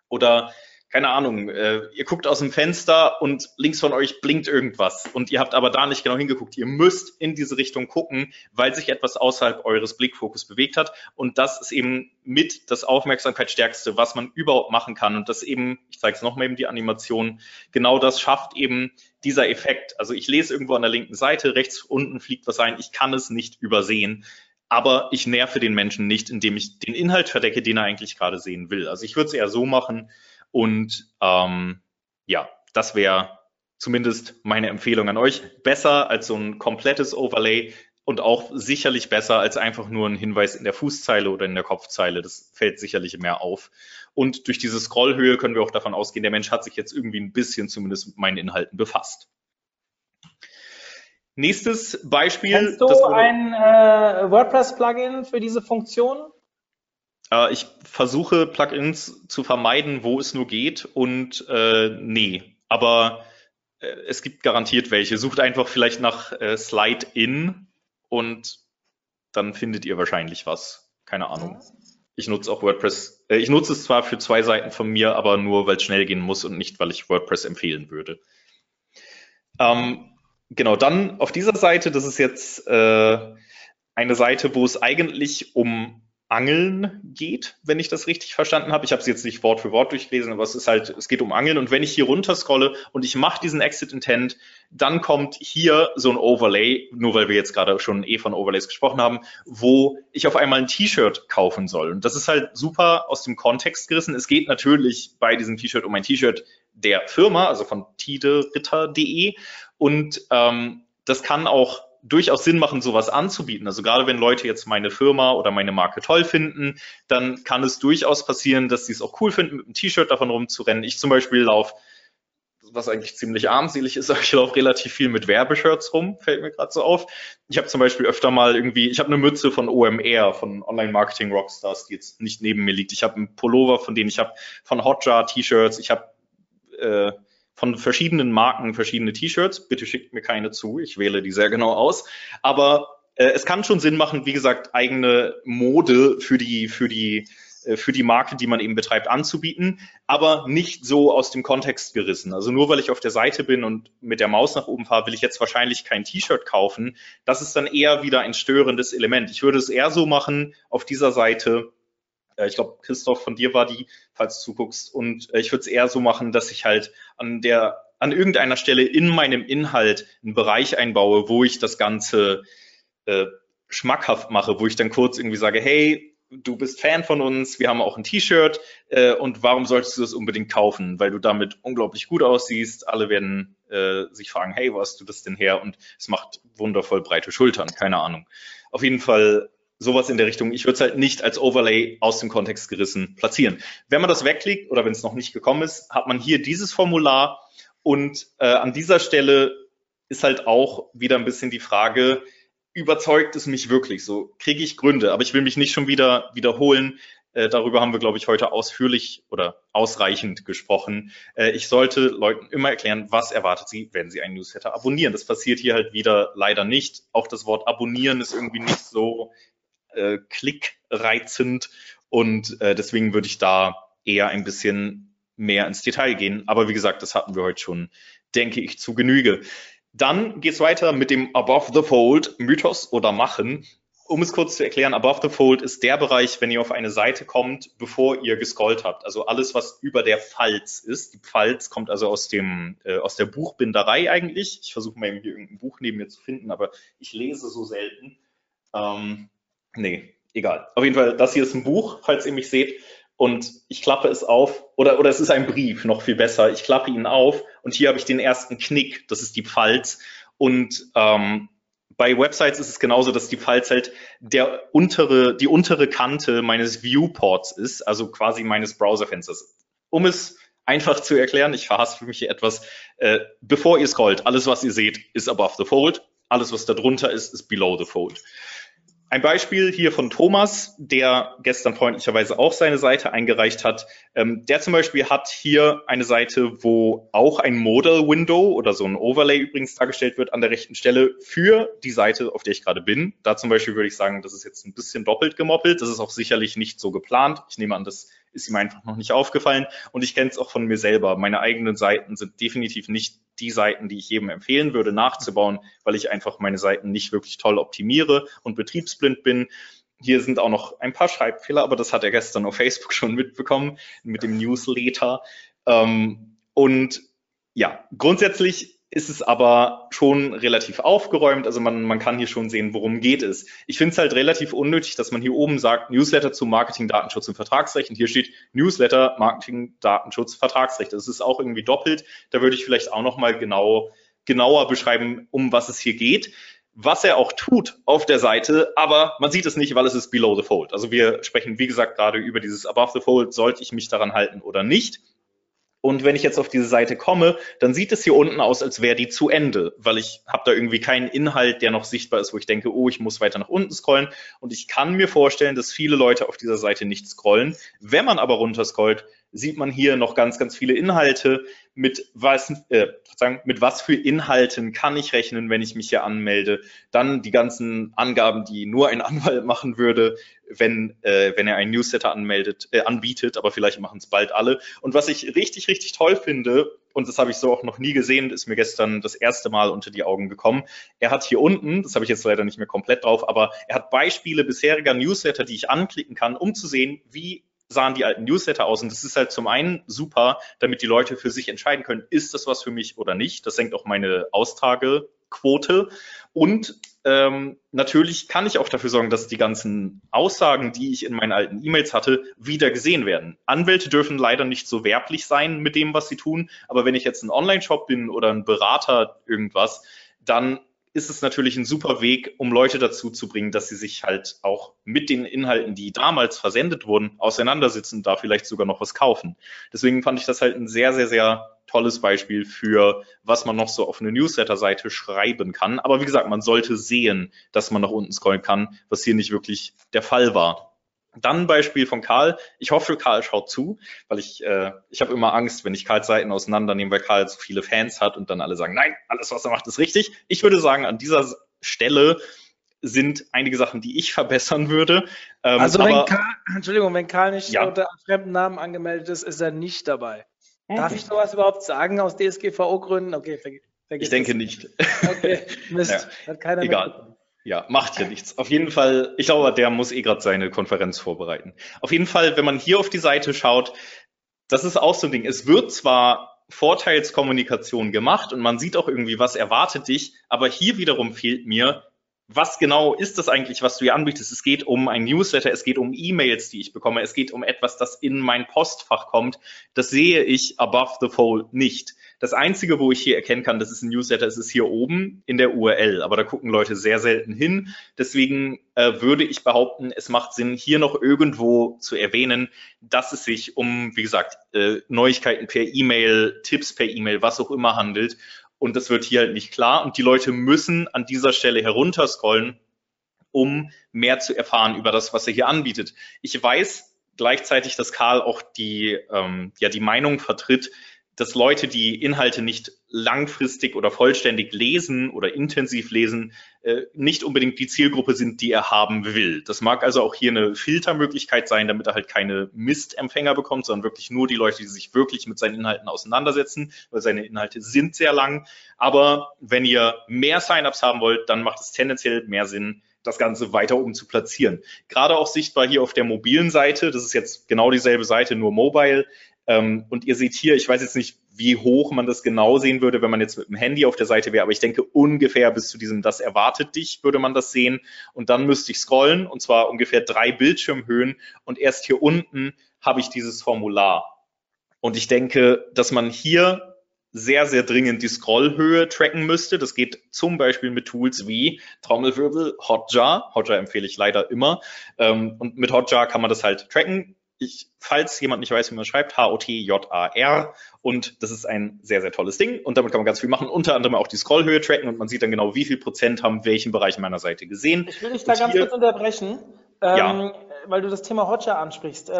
oder keine Ahnung, ihr guckt aus dem Fenster und links von euch blinkt irgendwas und ihr habt aber da nicht genau hingeguckt. Ihr müsst in diese Richtung gucken, weil sich etwas außerhalb eures Blickfokus bewegt hat, und das ist eben mit das Aufmerksamkeitsstärkste, was man überhaupt machen kann, und das eben, ich zeige es nochmal, eben die Animation, genau das schafft eben dieser Effekt. Also ich lese irgendwo an der linken Seite, rechts unten fliegt was ein, ich kann es nicht übersehen. Aber ich nerve den Menschen nicht, indem ich den Inhalt verdecke, den er eigentlich gerade sehen will. Also ich würde es eher so machen, und ja, das wäre zumindest meine Empfehlung an euch. Besser als so ein komplettes Overlay und auch sicherlich besser als einfach nur ein Hinweis in der Fußzeile oder in der Kopfzeile. Das fällt sicherlich mehr auf. Und durch diese Scrollhöhe können wir auch davon ausgehen, der Mensch hat sich jetzt irgendwie ein bisschen zumindest mit meinen Inhalten befasst. Nächstes Beispiel. Kennst du ein WordPress-Plugin für diese Funktion? Ich versuche, Plugins zu vermeiden, wo es nur geht, und nee, aber es gibt garantiert welche. Sucht einfach vielleicht nach Slide-In und dann findet ihr wahrscheinlich was. Keine Ahnung. Ich nutze auch WordPress. Ich nutze es zwar für 2 Seiten von mir, aber nur, weil es schnell gehen muss und nicht, weil ich WordPress empfehlen würde. Genau, dann auf dieser Seite, das ist jetzt eine Seite, wo es eigentlich um Angeln geht, wenn ich das richtig verstanden habe. Ich habe es jetzt nicht Wort für Wort durchgelesen, aber es ist halt, es geht um Angeln. Und wenn ich hier runter scrolle und ich mache diesen Exit Intent, dann kommt hier so ein Overlay, nur weil wir jetzt gerade schon von Overlays gesprochen haben, wo ich auf einmal ein T-Shirt kaufen soll. Und das ist halt super aus dem Kontext gerissen. Es geht natürlich bei diesem T-Shirt um ein T-Shirt der Firma, also von TideRitter.de. Und das kann auch durchaus Sinn machen, sowas anzubieten. Also gerade wenn Leute jetzt meine Firma oder meine Marke toll finden, dann kann es durchaus passieren, dass sie es auch cool finden, mit einem T-Shirt davon rumzurennen. Ich zum Beispiel laufe, was eigentlich ziemlich armselig ist, aber ich laufe relativ viel mit Werbeshirts rum, fällt mir gerade so auf. Ich habe zum Beispiel öfter mal irgendwie, ich habe eine Mütze von OMR, von Online Marketing Rockstars, die jetzt nicht neben mir liegt. Ich habe einen Pullover von denen, ich habe von Hotjar T-Shirts, ich habe von verschiedenen Marken verschiedene T-Shirts. Bitte schickt mir keine zu, ich wähle die sehr genau aus. Aber es kann schon Sinn machen, wie gesagt, eigene Mode für die Marke, die man eben betreibt, anzubieten, aber nicht so aus dem Kontext gerissen. Also nur weil ich auf der Seite bin und mit der Maus nach oben fahre, will ich jetzt wahrscheinlich kein T-Shirt kaufen. Das ist dann eher wieder ein störendes Element. Ich würde es eher so machen auf dieser Seite. Ich glaube, Christoph, von dir war die, falls du zuguckst. Und ich würde es eher so machen, dass ich halt an irgendeiner Stelle in meinem Inhalt einen Bereich einbaue, wo ich das Ganze schmackhaft mache, wo ich dann kurz irgendwie sage, hey, du bist Fan von uns, wir haben auch ein T-Shirt und warum solltest du das unbedingt kaufen? Weil du damit unglaublich gut aussiehst. Alle werden sich fragen, hey, wo hast du das denn her? Und es macht wundervoll breite Schultern, keine Ahnung. Auf jeden Fall sowas in der Richtung. Ich würde es halt nicht als Overlay aus dem Kontext gerissen platzieren. Wenn man das wegklickt oder wenn es noch nicht gekommen ist, hat man hier dieses Formular, und an dieser Stelle ist halt auch wieder ein bisschen die Frage, überzeugt es mich wirklich? So kriege ich Gründe, aber ich will mich nicht schon wieder wiederholen. Darüber haben wir, glaube ich, heute ausführlich oder ausreichend gesprochen. Ich sollte Leuten immer erklären, was erwartet sie, wenn sie einen Newsletter abonnieren. Das passiert hier halt wieder leider nicht. Auch das Wort abonnieren ist irgendwie nicht so klickreizend, und deswegen würde ich da eher ein bisschen mehr ins Detail gehen. Aber wie gesagt, das hatten wir heute schon, denke ich, zu Genüge. Dann geht es weiter mit dem Above the Fold, Mythos oder Machen. Um es kurz zu erklären, Above the Fold ist der Bereich, wenn ihr auf eine Seite kommt, bevor ihr gescrollt habt. Also alles, was über der Falz ist. Die Falz kommt also aus der Buchbinderei eigentlich. Ich versuche mal irgendwie irgendein Buch neben mir zu finden, aber ich lese so selten. Nee, egal. Auf jeden Fall, das hier ist ein Buch, falls ihr mich seht, und ich klappe es auf, oder es ist ein Brief, noch viel besser. Ich klappe ihn auf und hier habe ich den ersten Knick, das ist die Falz, und bei Websites ist es genauso, dass die Falz halt die untere Kante meines Viewports ist, also quasi meines Browserfensters. Um es einfach zu erklären, ich verhaspel mich hier etwas, bevor ihr scrollt, alles, was ihr seht, ist above the fold, alles, was da drunter ist, ist below the fold. Ein Beispiel hier von Thomas, der gestern freundlicherweise auch seine Seite eingereicht hat. Der zum Beispiel hat hier eine Seite, wo auch ein Modal Window oder so ein Overlay übrigens dargestellt wird an der rechten Stelle für die Seite, auf der ich gerade bin. Da zum Beispiel würde ich sagen, das ist jetzt ein bisschen doppelt gemoppelt. Das ist auch sicherlich nicht so geplant. Ich nehme an, das ist ihm einfach noch nicht aufgefallen. Und ich kenne es auch von mir selber. Meine eigenen Seiten sind definitiv nicht die Seiten, die ich jedem empfehlen würde, nachzubauen, weil ich einfach meine Seiten nicht wirklich toll optimiere und betriebsblind bin. Hier sind auch noch ein paar Schreibfehler, aber das hat er gestern auf Facebook schon mitbekommen mit dem Newsletter. Und ja, grundsätzlich ist es aber schon relativ aufgeräumt. Also man kann hier schon sehen, worum geht es. Ich finde es halt relativ unnötig, dass man hier oben sagt, Newsletter zu Marketing, Datenschutz und Vertragsrecht. Und hier steht Newsletter, Marketing, Datenschutz, Vertragsrecht. Das ist auch irgendwie doppelt. Da würde ich vielleicht auch nochmal genauer beschreiben, um was es hier geht. Was er auch tut auf der Seite, aber man sieht es nicht, weil es ist below the fold. Also wir sprechen, wie gesagt, gerade über dieses above the fold. Sollte ich mich daran halten oder nicht? Und wenn ich jetzt auf diese Seite komme, dann sieht es hier unten aus, als wäre die zu Ende, weil ich habe da irgendwie keinen Inhalt, der noch sichtbar ist, wo ich denke, oh, ich muss weiter nach unten scrollen. Und ich kann mir vorstellen, dass viele Leute auf dieser Seite nicht scrollen. Wenn man aber runterscrollt, sieht man hier noch ganz, ganz viele Inhalte. Mit was für Inhalten kann ich rechnen, wenn ich mich hier anmelde? Dann die ganzen Angaben, die nur ein Anwalt machen würde, wenn er einen Newsletter anbietet, aber vielleicht machen es bald alle. Und was ich richtig, richtig toll finde, und das habe ich so auch noch nie gesehen, ist mir gestern das erste Mal unter die Augen gekommen. Er hat hier unten, das habe ich jetzt leider nicht mehr komplett drauf, aber er hat Beispiele bisheriger Newsletter, die ich anklicken kann, um zu sehen, wie sahen die alten Newsletter aus. Und das ist halt zum einen super, damit die Leute für sich entscheiden können, ist das was für mich oder nicht. Das senkt auch meine Austragequote. Und natürlich kann ich auch dafür sorgen, dass die ganzen Aussagen, die ich in meinen alten E-Mails hatte, wieder gesehen werden. Anwälte dürfen leider nicht so werblich sein mit dem, was sie tun. Aber wenn ich jetzt ein Online-Shop bin oder ein Berater irgendwas, dann ist es natürlich ein super Weg, um Leute dazu zu bringen, dass sie sich halt auch mit den Inhalten, die damals versendet wurden, auseinandersetzen, da vielleicht sogar noch was kaufen. Deswegen fand ich das halt ein sehr, sehr, sehr tolles Beispiel für, was man noch so auf eine Newsletter-Seite schreiben kann. Aber wie gesagt, man sollte sehen, dass man nach unten scrollen kann, was hier nicht wirklich der Fall war. Dann ein Beispiel von Karl. Ich hoffe, Karl schaut zu, weil ich habe immer Angst, wenn ich Karls Seiten auseinandernehme, weil Karl so viele Fans hat und dann alle sagen, nein, alles, was er macht, ist richtig. Ich würde sagen, an dieser Stelle sind einige Sachen, die ich verbessern würde. Also wenn Karl nicht unter fremden Namen angemeldet ist, ist er nicht dabei. Darf ich sowas überhaupt sagen aus DSGVO-Gründen? Okay, vergiss ich denke das. Nicht. Okay, Mist. Ja. Hat keiner egal. Ja, macht ja nichts. Auf jeden Fall, ich glaube, der muss eh gerade seine Konferenz vorbereiten. Auf jeden Fall, wenn man hier auf die Seite schaut, das ist auch so ein Ding. Es wird zwar Vorteilskommunikation gemacht und man sieht auch irgendwie, was erwartet dich, aber hier wiederum fehlt mir, was genau ist das eigentlich, was du hier anbietest? Es geht um ein Newsletter, es geht um E-Mails, die ich bekomme, es geht um etwas, das in mein Postfach kommt. Das sehe ich above the fold nicht. Das Einzige, wo ich hier erkennen kann, das ist ein Newsletter, es ist hier oben in der URL. Aber da gucken Leute sehr selten hin. Deswegen würde ich behaupten, es macht Sinn, hier noch irgendwo zu erwähnen, dass es sich um, wie gesagt, Neuigkeiten per E-Mail, Tipps per E-Mail, was auch immer handelt. Und das wird hier halt nicht klar. Und die Leute müssen an dieser Stelle herunterscrollen, um mehr zu erfahren über das, was er hier anbietet. Ich weiß gleichzeitig, dass Karl auch die Meinung vertritt, dass Leute, die Inhalte nicht langfristig oder vollständig lesen oder intensiv lesen, nicht unbedingt die Zielgruppe sind, die er haben will. Das mag also auch hier eine Filtermöglichkeit sein, damit er halt keine Mistempfänger bekommt, sondern wirklich nur die Leute, die sich wirklich mit seinen Inhalten auseinandersetzen, weil seine Inhalte sind sehr lang. Aber wenn ihr mehr Sign-ups haben wollt, dann macht es tendenziell mehr Sinn, das Ganze weiter oben zu platzieren. Gerade auch sichtbar hier auf der mobilen Seite, das ist jetzt genau dieselbe Seite, nur mobile. Und ihr seht hier, ich weiß jetzt nicht, wie hoch man das genau sehen würde, wenn man jetzt mit dem Handy auf der Seite wäre, aber ich denke ungefähr bis zu diesem Das erwartet dich würde man das sehen. Und dann müsste ich scrollen, und zwar ungefähr 3 Bildschirmhöhen. Und erst hier unten habe ich dieses Formular. Und ich denke, dass man hier sehr, sehr dringend die Scrollhöhe tracken müsste. Das geht zum Beispiel mit Tools wie Trommelwirbel, Hotjar. Hotjar empfehle ich leider immer. Und mit Hotjar kann man das halt tracken. Falls jemand nicht weiß, wie man schreibt, Hotjar. Und das ist ein sehr, sehr tolles Ding. Und damit kann man ganz viel machen. Unter anderem auch die Scrollhöhe tracken. Und man sieht dann genau, wie viel Prozent haben welchen Bereich meiner Seite gesehen. Ich will dich da ganz kurz unterbrechen, weil du das Thema Hotjar ansprichst.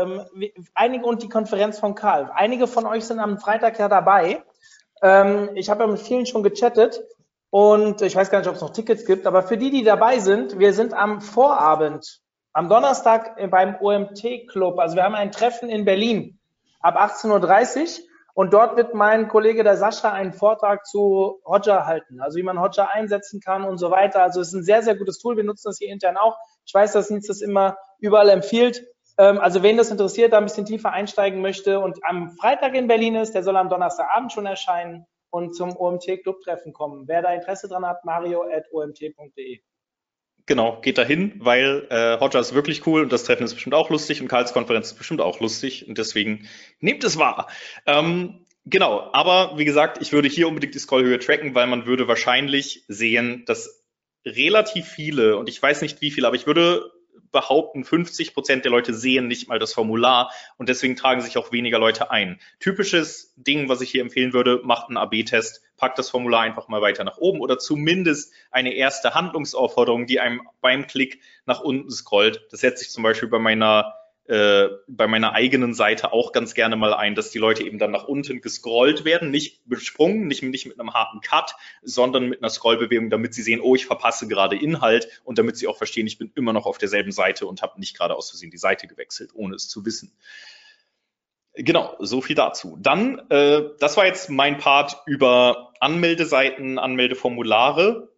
Einige und die Konferenz von Karl. Einige von euch sind am Freitag ja dabei. Ich habe ja mit vielen schon gechattet. Und ich weiß gar nicht, ob es noch Tickets gibt. Aber für die, die dabei sind, wir sind am Vorabend Am Donnerstag beim OMT-Club, also wir haben ein Treffen in Berlin ab 18:30 Uhr und dort wird mein Kollege, der Sascha, einen Vortrag zu Hotjar halten, also wie man Hotjar einsetzen kann und so weiter. Also es ist ein sehr, sehr gutes Tool, wir nutzen das hier intern auch. Ich weiß, dass Nils das immer überall empfiehlt. Also wen das interessiert, da ein bisschen tiefer einsteigen möchte und am Freitag in Berlin ist, der soll am Donnerstagabend schon erscheinen und zum OMT-Club-Treffen kommen. Wer da Interesse dran hat, mario@omt.de. Genau, geht dahin, weil Hotjar ist wirklich cool und das Treffen ist bestimmt auch lustig und Karls Konferenz ist bestimmt auch lustig und deswegen nehmt es wahr. Genau, aber wie gesagt, ich würde hier unbedingt die Scrollhöhe tracken, weil man würde wahrscheinlich sehen, dass relativ viele, und ich weiß nicht wie viele, aber ich würde behaupten, 50% der Leute sehen nicht mal das Formular und deswegen tragen sich auch weniger Leute ein. Typisches Ding, was ich hier empfehlen würde, macht einen AB-Test, packt das Formular einfach mal weiter nach oben oder zumindest eine erste Handlungsaufforderung, die einem beim Klick nach unten scrollt. Das setze ich zum Beispiel bei meiner eigenen Seite auch ganz gerne mal ein, dass die Leute eben dann nach unten gescrollt werden, nicht besprungen, nicht mit einem harten Cut, sondern mit einer Scrollbewegung, damit sie sehen, oh, ich verpasse gerade Inhalt und damit sie auch verstehen, ich bin immer noch auf derselben Seite und habe nicht gerade aus Versehen die Seite gewechselt, ohne es zu wissen. Genau, so viel dazu. Dann, das war jetzt mein Part über Anmeldeseiten, Anmeldeformulare.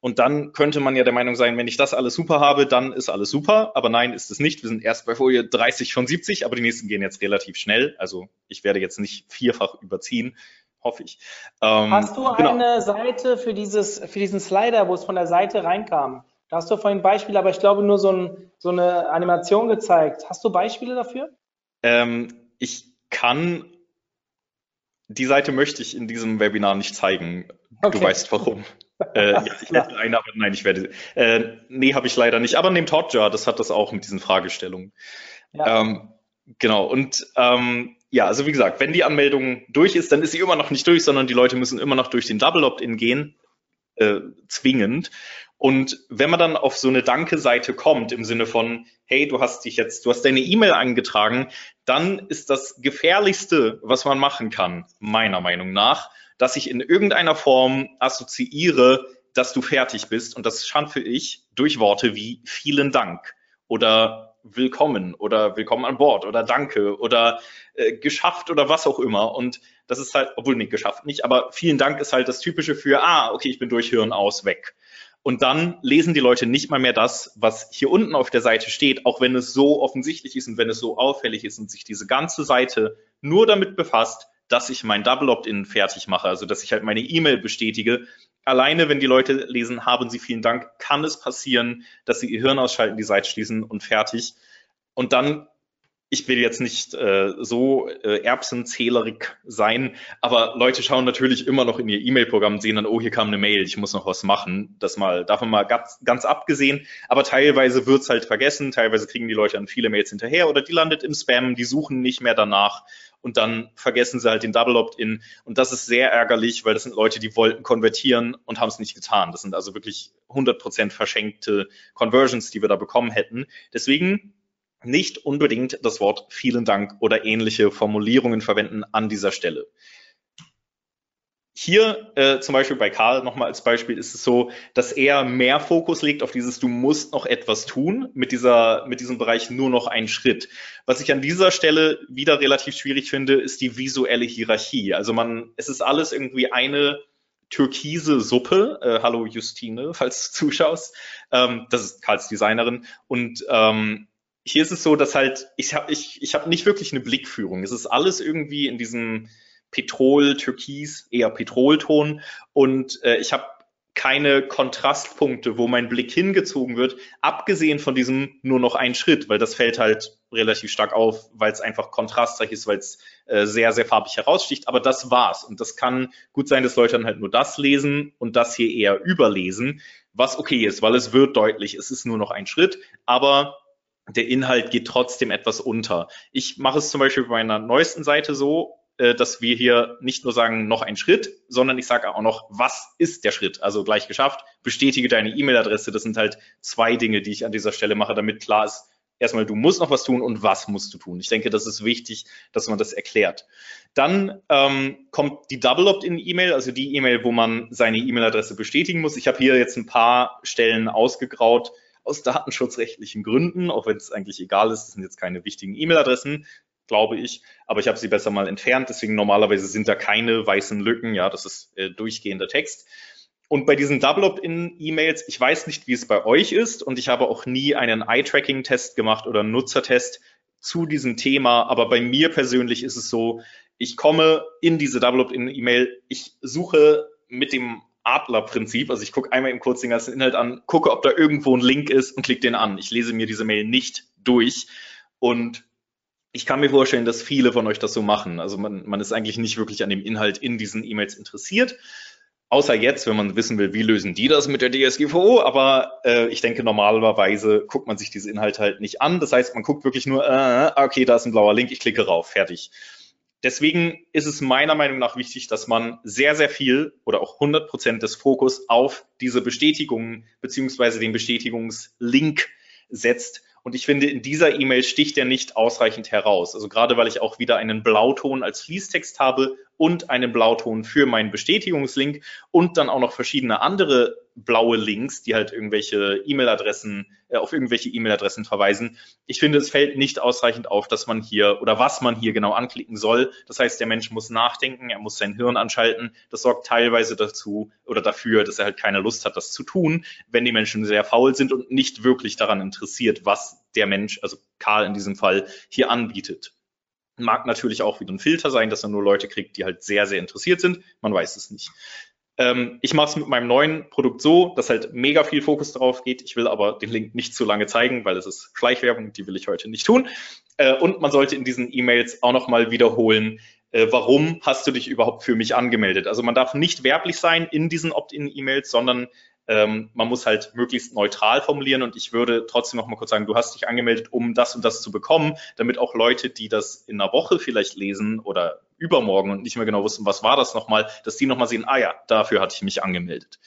Und dann könnte man ja der Meinung sein, wenn ich das alles super habe, dann ist alles super. Aber nein, ist es nicht. Wir sind erst bei Folie 30 von 70, aber die nächsten gehen jetzt relativ schnell. Also ich werde jetzt nicht vierfach überziehen, hoffe ich. Hast du eine Seite für diesen Slider, wo es von der Seite reinkam? Da hast du vorhin Beispiele, aber ich glaube nur so eine Animation gezeigt. Hast du Beispiele dafür? Ich kann... Die Seite möchte ich in diesem Webinar nicht zeigen. Okay. Du weißt warum. Ich hätte eine, aber nein, ich werde. Habe ich leider nicht. Aber nehmt Hotjar, das hat das auch mit diesen Fragestellungen. Ja. Genau. Und also wie gesagt, wenn die Anmeldung durch ist, dann ist sie immer noch nicht durch, sondern die Leute müssen immer noch durch den Double Opt-in gehen, zwingend. Und wenn man dann auf so eine Danke-Seite kommt, im Sinne von, hey, du hast deine E-Mail eingetragen, dann ist das Gefährlichste, was man machen kann, meiner Meinung nach, dass ich in irgendeiner Form assoziiere, dass du fertig bist. Und das schaffe ich durch Worte wie vielen Dank oder willkommen oder willkommen an Bord oder danke oder geschafft oder was auch immer. Und das ist halt, obwohl nicht geschafft, nicht, aber vielen Dank ist halt das Typische für, okay, ich bin durch, Hirn aus, weg. Und dann lesen die Leute nicht mal mehr das, was hier unten auf der Seite steht, auch wenn es so offensichtlich ist und wenn es so auffällig ist und sich diese ganze Seite nur damit befasst, dass ich mein Double Opt-in fertig mache, also dass ich halt meine E-Mail bestätige. Alleine, wenn die Leute lesen, haben sie vielen Dank, kann es passieren, dass sie ihr Hirn ausschalten, die Seite schließen und fertig. Und dann, ich will jetzt nicht so erbsenzählerig sein, aber Leute schauen natürlich immer noch in ihr E-Mail-Programm und sehen dann, oh, hier kam eine Mail, ich muss noch was machen. Das mal davon mal ganz abgesehen, aber teilweise wird es halt vergessen, teilweise kriegen die Leute dann viele Mails hinterher oder die landet im Spam, die suchen nicht mehr danach. Und dann vergessen sie halt den Double Opt-in. Und das ist sehr ärgerlich, weil das sind Leute, die wollten konvertieren und haben es nicht getan. Das sind also wirklich 100% verschenkte Conversions, die wir da bekommen hätten. Deswegen nicht unbedingt das Wort vielen Dank oder ähnliche Formulierungen verwenden an dieser Stelle. Hier zum Beispiel bei Karl nochmal als Beispiel ist es so, dass er mehr Fokus legt auf dieses du musst noch etwas tun mit diesem Bereich nur noch einen Schritt. Was ich an dieser Stelle wieder relativ schwierig finde, ist die visuelle Hierarchie. Also es ist alles irgendwie eine türkise Suppe. Hallo Justine, falls du zuschaust. Das ist Karls Designerin und hier ist es so, dass halt ich habe nicht wirklich eine Blickführung. Es ist alles irgendwie in diesem Petrol-Türkis, eher Petrolton und ich habe keine Kontrastpunkte, wo mein Blick hingezogen wird, abgesehen von diesem nur noch ein Schritt, weil das fällt halt relativ stark auf, weil es einfach kontrastreich ist, weil es sehr, sehr farbig heraussticht, aber das war's und das kann gut sein, dass Leute dann halt nur das lesen und das hier eher überlesen, was okay ist, weil es wird deutlich, es ist nur noch ein Schritt, aber der Inhalt geht trotzdem etwas unter. Ich mache es zum Beispiel bei meiner neuesten Seite so, dass wir hier nicht nur sagen, noch ein Schritt, sondern ich sage auch noch, was ist der Schritt? Also gleich geschafft, bestätige deine E-Mail-Adresse. Das sind halt zwei Dinge, die ich an dieser Stelle mache, damit klar ist, erstmal, du musst noch was tun und was musst du tun. Ich denke, das ist wichtig, dass man das erklärt. Dann kommt die Double Opt-in-E-Mail, also die E-Mail, wo man seine E-Mail-Adresse bestätigen muss. Ich habe hier jetzt ein paar Stellen ausgegraut, aus datenschutzrechtlichen Gründen, auch wenn es eigentlich egal ist, das sind jetzt keine wichtigen E-Mail-Adressen, glaube ich, aber ich habe sie besser mal entfernt, deswegen normalerweise sind da keine weißen Lücken, ja, das ist durchgehender Text. Und bei diesen Double-Opt-in-E-Mails, ich weiß nicht, wie es bei euch ist und ich habe auch nie einen Eye-Tracking-Test gemacht oder einen Nutzertest zu diesem Thema, aber bei mir persönlich ist es so, ich komme in diese Double-Opt-in-E-Mail, ich suche mit dem Adlerprinzip, also ich gucke einmal eben kurz den ganzen Inhalt an, gucke, ob da irgendwo ein Link ist und klicke den an. Ich lese mir diese Mail nicht durch und ich kann mir vorstellen, dass viele von euch das so machen. Also man ist eigentlich nicht wirklich an dem Inhalt in diesen E-Mails interessiert, außer jetzt, wenn man wissen will, wie lösen die das mit der DSGVO, aber ich denke, normalerweise guckt man sich diese Inhalte halt nicht an. Das heißt, man guckt wirklich nur, okay, da ist ein blauer Link, ich klicke rauf, fertig. Deswegen ist es meiner Meinung nach wichtig, dass man sehr, sehr viel oder auch 100% des Fokus auf diese Bestätigungen bzw. den Bestätigungslink setzt. Und ich finde, in dieser E-Mail sticht er nicht ausreichend heraus. Also gerade, weil ich auch wieder einen Blauton als Fließtext habe und einen Blauton für meinen Bestätigungslink und dann auch noch verschiedene andere blaue Links, die halt irgendwelche E-Mail-Adressen, auf irgendwelche E-Mail-Adressen verweisen. Ich finde, es fällt nicht ausreichend auf, dass man hier oder was man hier genau anklicken soll. Das heißt, der Mensch muss nachdenken, er muss sein Hirn anschalten. Das sorgt teilweise dazu oder dafür, dass er halt keine Lust hat, das zu tun, wenn die Menschen sehr faul sind und nicht wirklich daran interessiert, was der Mensch, also Karl in diesem Fall, hier anbietet. Mag natürlich auch wieder ein Filter sein, dass er nur Leute kriegt, die halt sehr, sehr interessiert sind. Man weiß es nicht. Ich mache es mit meinem neuen Produkt so, dass halt mega viel Fokus drauf geht. Ich will aber den Link nicht zu lange zeigen, weil es ist Schleichwerbung, die will ich heute nicht tun. Und man sollte in diesen E-Mails auch nochmal wiederholen, warum hast du dich überhaupt für mich angemeldet? Also man darf nicht werblich sein in diesen Opt-in-E-Mails, sondern man muss halt möglichst neutral formulieren und ich würde trotzdem noch mal kurz sagen, du hast dich angemeldet, um das und das zu bekommen, damit auch Leute, die das in einer Woche vielleicht lesen oder übermorgen und nicht mehr genau wussten, was war das nochmal, dass die nochmal sehen, ah ja, dafür hatte ich mich angemeldet.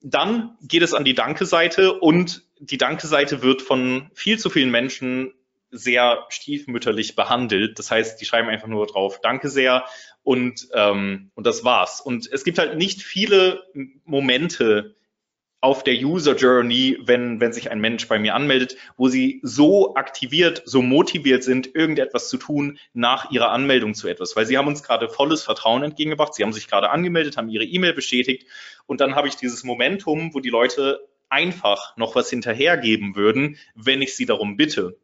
Dann geht es an die Danke-Seite und die Danke-Seite wird von viel zu vielen Menschen sehr stiefmütterlich behandelt. Das heißt, die schreiben einfach nur drauf, danke sehr und das war's. Und es gibt halt nicht viele Momente auf der User Journey, wenn sich ein Mensch bei mir anmeldet, wo sie so aktiviert, so motiviert sind, irgendetwas zu tun nach ihrer Anmeldung zu etwas. Weil sie haben uns gerade volles Vertrauen entgegengebracht, sie haben sich gerade angemeldet, haben ihre E-Mail bestätigt und dann habe ich dieses Momentum, wo die Leute einfach noch was hinterhergeben würden, wenn ich sie darum bitte.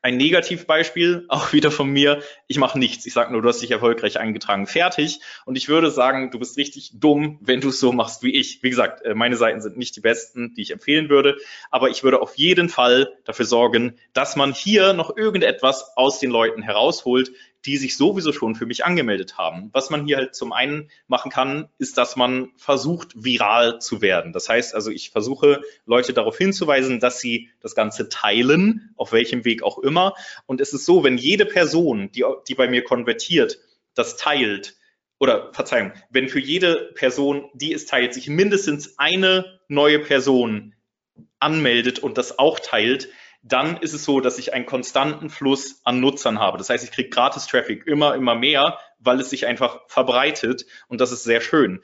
Ein Negativbeispiel, auch wieder von mir, ich mache nichts. Ich sage nur, du hast dich erfolgreich eingetragen, fertig. Und ich würde sagen, du bist richtig dumm, wenn du es so machst wie ich. Wie gesagt, meine Seiten sind nicht die besten, die ich empfehlen würde. Aber ich würde auf jeden Fall dafür sorgen, dass man hier noch irgendetwas aus den Leuten herausholt, die sich sowieso schon für mich angemeldet haben. Was man hier halt zum einen machen kann, ist, dass man versucht, viral zu werden. Das heißt also, ich versuche, Leute darauf hinzuweisen, dass sie das Ganze teilen, auf welchem Weg auch immer. Und es ist so, wenn jede Person, die bei mir konvertiert, das teilt, oder Verzeihung, wenn für jede Person, die es teilt, sich mindestens eine neue Person anmeldet und das auch teilt, dann ist es so, dass ich einen konstanten Fluss an Nutzern habe. Das heißt, ich kriege Gratis-Traffic immer mehr, weil es sich einfach verbreitet und das ist sehr schön.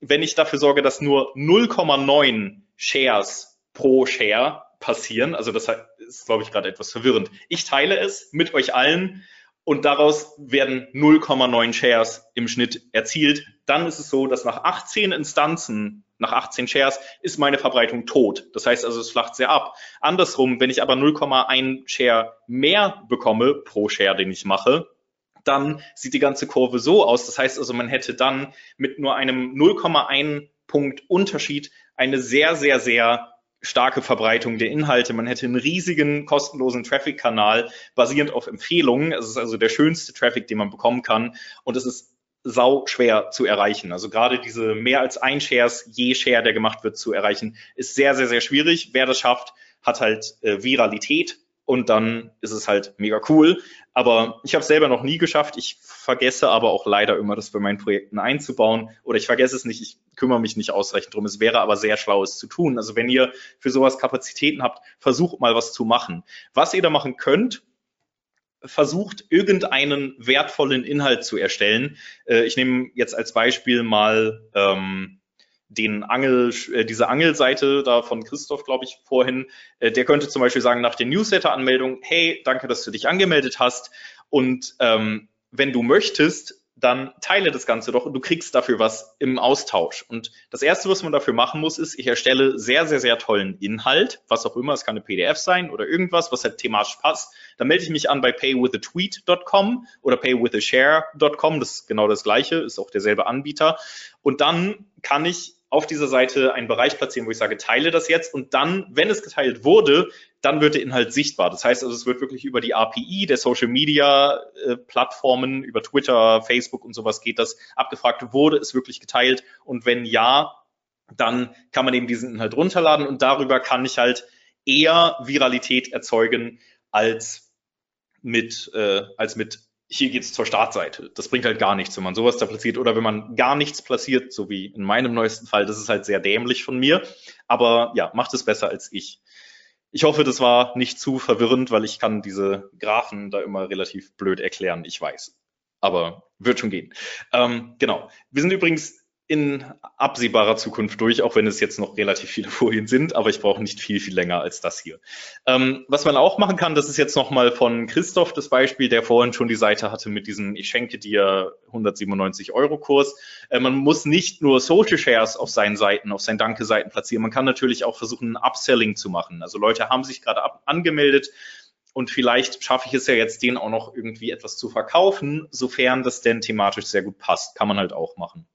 Wenn ich dafür sorge, dass nur 0,9 Shares pro Share passieren, also das ist, glaube ich, gerade etwas verwirrend. Ich teile es mit euch allen und daraus werden 0,9 Shares im Schnitt erzielt. Dann ist es so, dass nach 18 Instanzen, nach 18 Shares ist meine Verbreitung tot. Das heißt also, es flacht sehr ab. Andersrum, wenn ich aber 0,1 Share mehr bekomme pro Share, den ich mache, dann sieht die ganze Kurve so aus. Das heißt also, man hätte dann mit nur einem 0,1 Punkt Unterschied eine sehr, sehr, sehr starke Verbreitung der Inhalte. Man hätte einen riesigen kostenlosen Traffic-Kanal basierend auf Empfehlungen. Es ist also der schönste Traffic, den man bekommen kann. Und es ist sau schwer zu erreichen. Also gerade diese mehr als ein Shares je Share, der gemacht wird, zu erreichen, ist sehr, sehr, sehr schwierig. Wer das schafft, hat halt Viralität und dann ist es halt mega cool. Aber ich habe es selber noch nie geschafft. Ich vergesse aber auch leider immer, das bei meinen Projekten einzubauen oder ich vergesse es nicht, ich kümmere mich nicht ausreichend drum. Es wäre aber sehr schlau, es zu tun. Also wenn ihr für sowas Kapazitäten habt, versucht mal was zu machen. Was ihr da machen könnt, versucht, irgendeinen wertvollen Inhalt zu erstellen. Ich nehme jetzt als Beispiel mal diese Angelseite da von Christoph, glaube ich, vorhin, der könnte zum Beispiel sagen nach den Newsletter-Anmeldungen, hey, danke, dass du dich angemeldet hast und wenn du möchtest, dann teile das Ganze doch und du kriegst dafür was im Austausch. Und das Erste, was man dafür machen muss, ist, ich erstelle sehr, sehr, sehr tollen Inhalt, was auch immer, es kann eine PDF sein oder irgendwas, was halt thematisch passt. Dann melde ich mich an bei paywithatweet.com oder paywithashare.com, das ist genau das Gleiche, ist auch derselbe Anbieter. Und dann kann ich auf dieser Seite einen Bereich platzieren, wo ich sage, teile das jetzt und dann, wenn es geteilt wurde, dann wird der Inhalt sichtbar. Das heißt also, es wird wirklich über die API der Social-Media-Plattformen, über Twitter, Facebook und sowas geht das abgefragt, wurde es wirklich geteilt und wenn ja, dann kann man eben diesen Inhalt runterladen und darüber kann ich halt eher Viralität erzeugen als mit hier geht's zur Startseite. Das bringt halt gar nichts, wenn man sowas da platziert oder wenn man gar nichts platziert, so wie in meinem neuesten Fall. Das ist halt sehr dämlich von mir, aber ja, macht es besser als ich. Ich hoffe, das war nicht zu verwirrend, weil ich kann diese Graphen da immer relativ blöd erklären, ich weiß, aber wird schon gehen. Genau, wir sind übrigens in absehbarer Zukunft durch, auch wenn es jetzt noch relativ viele Folien sind, aber ich brauche nicht viel, viel länger als das hier. Was man auch machen kann, das ist jetzt nochmal von Christoph das Beispiel, der vorhin schon die Seite hatte mit diesem Ich schenke dir 197 € Kurs. Man muss nicht nur Social Shares auf seinen Seiten, auf seinen Danke-Seiten platzieren, man kann natürlich auch versuchen, ein Upselling zu machen. Also Leute haben sich gerade angemeldet und vielleicht schaffe ich es ja jetzt, denen auch noch irgendwie etwas zu verkaufen, sofern das denn thematisch sehr gut passt. Kann man halt auch machen.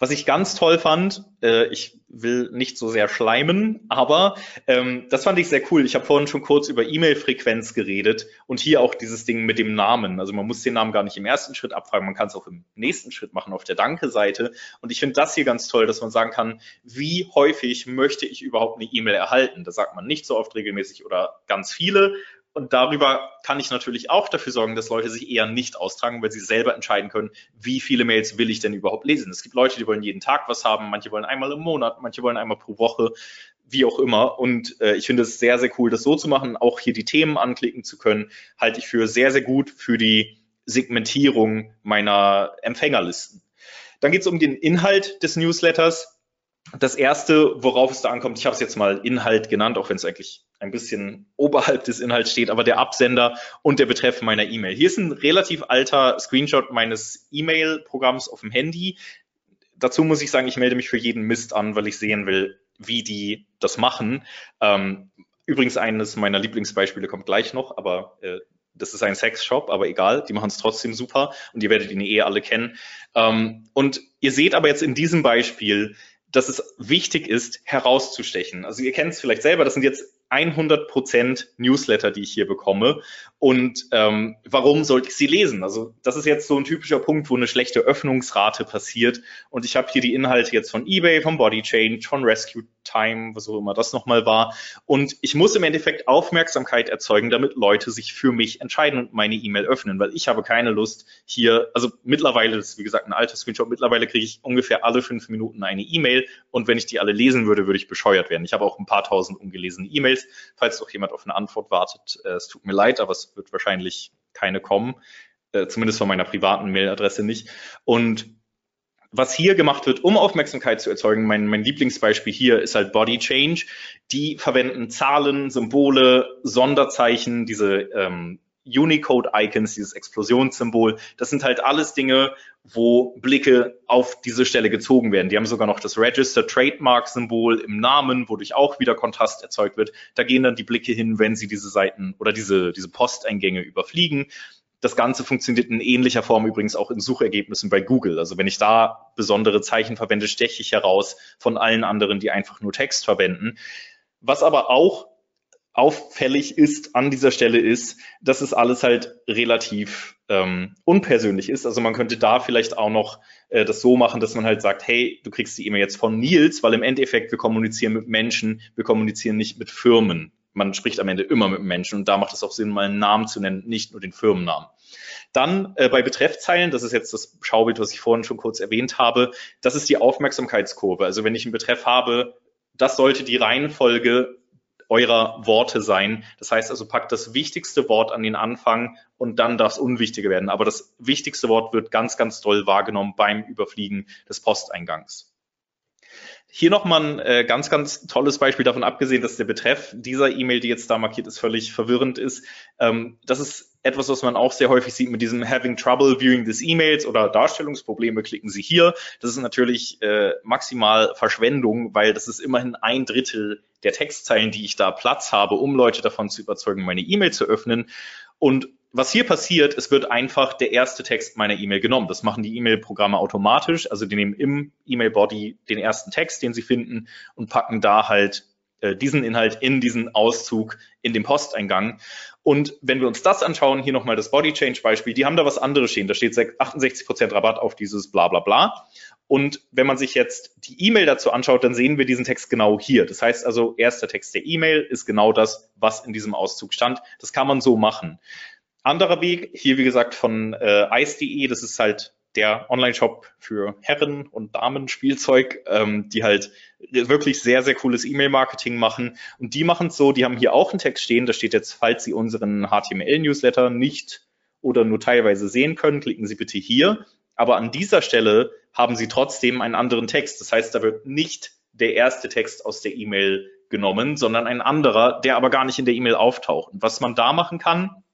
Was ich ganz toll fand, ich will nicht so sehr schleimen, aber das fand ich sehr cool. Ich habe vorhin schon kurz über E-Mail-Frequenz geredet und hier auch dieses Ding mit dem Namen. Also man muss den Namen gar nicht im ersten Schritt abfragen, man kann es auch im nächsten Schritt machen auf der Danke-Seite. Und ich finde das hier ganz toll, dass man sagen kann, wie häufig möchte ich überhaupt eine E-Mail erhalten? Da sagt man nicht so oft regelmäßig oder ganz viele. Und darüber kann ich natürlich auch dafür sorgen, dass Leute sich eher nicht austragen, weil sie selber entscheiden können, wie viele Mails will ich denn überhaupt lesen. Es gibt Leute, die wollen jeden Tag was haben, manche wollen einmal im Monat, manche wollen einmal pro Woche, wie auch immer. Und ich finde es sehr, sehr cool, das so zu machen, auch hier die Themen anklicken zu können, halte ich für sehr, sehr gut für die Segmentierung meiner Empfängerlisten. Dann geht es um den Inhalt des Newsletters. Das Erste, worauf es da ankommt, ich habe es jetzt mal Inhalt genannt, auch wenn es eigentlich ein bisschen oberhalb des Inhalts steht, aber der Absender und der Betreff meiner E-Mail. Hier ist ein relativ alter Screenshot meines E-Mail-Programms auf dem Handy. Dazu muss ich sagen, ich melde mich für jeden Mist an, weil ich sehen will, wie die das machen. Übrigens, eines meiner Lieblingsbeispiele kommt gleich noch, aber das ist ein Sexshop, aber egal, die machen es trotzdem super und ihr werdet ihn eh alle kennen. Und ihr seht aber jetzt in diesem Beispiel, dass es wichtig ist, herauszustechen. Also ihr kennt es vielleicht selber, das sind jetzt 100% Newsletter, die ich hier bekomme. Und warum sollte ich sie lesen? Also das ist jetzt so ein typischer Punkt, wo eine schlechte Öffnungsrate passiert. Und ich habe hier die Inhalte jetzt von eBay, von Body Change, von Rescue Time, was auch immer das nochmal war. Und ich muss im Endeffekt Aufmerksamkeit erzeugen, damit Leute sich für mich entscheiden und meine E-Mail öffnen, weil ich habe keine Lust hier, also mittlerweile, das ist wie gesagt ein alter Screenshot, mittlerweile kriege ich ungefähr alle 5 Minuten eine E-Mail und wenn ich die alle lesen würde, würde ich bescheuert werden. Ich habe auch ein paar tausend ungelesene E-Mails. Falls doch jemand auf eine Antwort wartet, es tut mir leid, aber es wird wahrscheinlich keine kommen, zumindest von meiner privaten Mailadresse nicht. Und was hier gemacht wird, um Aufmerksamkeit zu erzeugen, mein Lieblingsbeispiel hier ist halt Body Change. Die verwenden Zahlen, Symbole, Sonderzeichen, diese Unicode-Icons, dieses Explosionssymbol, das sind halt alles Dinge, wo Blicke auf diese Stelle gezogen werden. Die haben sogar noch das Register-Trademark-Symbol im Namen, wodurch auch wieder Kontrast erzeugt wird. Da gehen dann die Blicke hin, wenn sie diese Seiten oder diese Posteingänge überfliegen. Das Ganze funktioniert in ähnlicher Form übrigens auch in Suchergebnissen bei Google. Also wenn ich da besondere Zeichen verwende, steche ich heraus von allen anderen, die einfach nur Text verwenden. Was aber auch auffällig ist an dieser Stelle ist, dass es alles halt relativ unpersönlich ist. Also man könnte da vielleicht auch noch das so machen, dass man halt sagt, hey, du kriegst die E-Mail jetzt von Nils, weil im Endeffekt wir kommunizieren mit Menschen, wir kommunizieren nicht mit Firmen. Man spricht am Ende immer mit Menschen und da macht es auch Sinn, mal einen Namen zu nennen, nicht nur den Firmennamen. Dann bei Betreffzeilen, das ist jetzt das Schaubild, was ich vorhin schon kurz erwähnt habe, das ist die Aufmerksamkeitskurve. Also wenn ich einen Betreff habe, das sollte die Reihenfolge eurer Worte sein. Das heißt also, packt das wichtigste Wort an den Anfang und dann darf es unwichtiger werden. Aber das wichtigste Wort wird ganz, ganz doll wahrgenommen beim Überfliegen des Posteingangs. Hier nochmal ein ganz, ganz tolles Beispiel, davon abgesehen, dass der Betreff dieser E-Mail, die jetzt da markiert ist, völlig verwirrend ist. Das ist etwas, was man auch sehr häufig sieht mit diesem Having Trouble Viewing These E-Mails oder Darstellungsprobleme, klicken Sie hier. Das ist natürlich maximal Verschwendung, weil das ist immerhin 1/3 der Textzeilen, die ich da Platz habe, um Leute davon zu überzeugen, meine E-Mail zu öffnen. Und was hier passiert, es wird einfach der erste Text meiner E-Mail genommen. Das machen die E-Mail-Programme automatisch. Also die nehmen im E-Mail-Body den ersten Text, den sie finden, und packen da halt diesen Inhalt in diesen Auszug in den Posteingang. Und wenn wir uns das anschauen, hier nochmal das Body Change Beispiel, die haben da was anderes stehen. Da steht 68% Rabatt auf dieses bla bla bla. Und wenn man sich jetzt die E-Mail dazu anschaut, dann sehen wir diesen Text genau hier. Das heißt also, erster Text der E-Mail ist genau das, was in diesem Auszug stand. Das kann man so machen. Anderer Weg, hier wie gesagt von ice.de, das ist halt der Online-Shop für Herren- und Damenspielzeug, die halt wirklich sehr, sehr cooles E-Mail-Marketing machen. Und die machen es so, die haben hier auch einen Text stehen, da steht jetzt, falls Sie unseren HTML-Newsletter nicht oder nur teilweise sehen können, klicken Sie bitte hier. Aber an dieser Stelle haben Sie trotzdem einen anderen Text. Das heißt, da wird nicht der erste Text aus der E-Mail genommen, sondern ein anderer, der aber gar nicht in der E-Mail auftaucht. Und was man da machen kann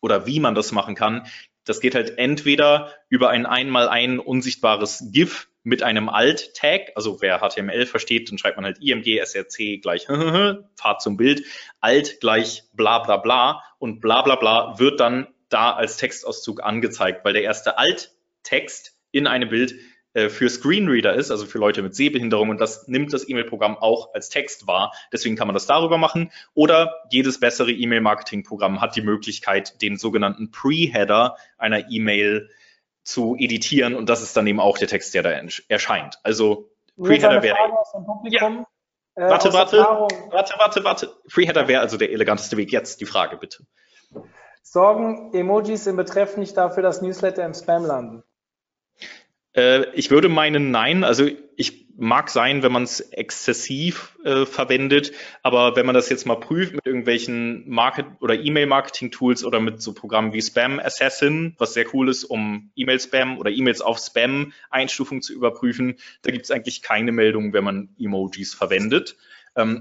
oder wie man das machen kann, das geht halt entweder über ein einmal unsichtbares GIF mit einem Alt-Tag, also wer HTML versteht, dann schreibt man halt IMG, SRC gleich Pfad zum Bild, Alt gleich bla bla bla, und bla bla bla wird dann da als Textauszug angezeigt, weil der erste Alt-Text in einem Bild für Screenreader ist, also für Leute mit Sehbehinderung, und das nimmt das E-Mail-Programm auch als Text wahr. Deswegen kann man das darüber machen. Oder jedes bessere E-Mail-Marketing-Programm hat die Möglichkeit, den sogenannten Pre-Header einer E-Mail zu editieren, und das ist dann eben auch der Text, der da erscheint. Also Pre-Header wäre... Ja. Warte. Pre-Header wäre also der eleganteste Weg. Jetzt die Frage, bitte. Sorgen Emojis im Betreff nicht dafür, dass Newsletter im Spam landen? Ich würde meinen, nein. Also ich mag sein, wenn man es exzessiv verwendet, aber wenn man das jetzt mal prüft mit irgendwelchen E-Mail-Marketing-Tools oder mit so Programmen wie Spam Assassin, was sehr cool ist, um E-Mail-Spam oder E-Mails auf Spam-Einstufung zu überprüfen, da gibt es eigentlich keine Meldung, wenn man Emojis verwendet.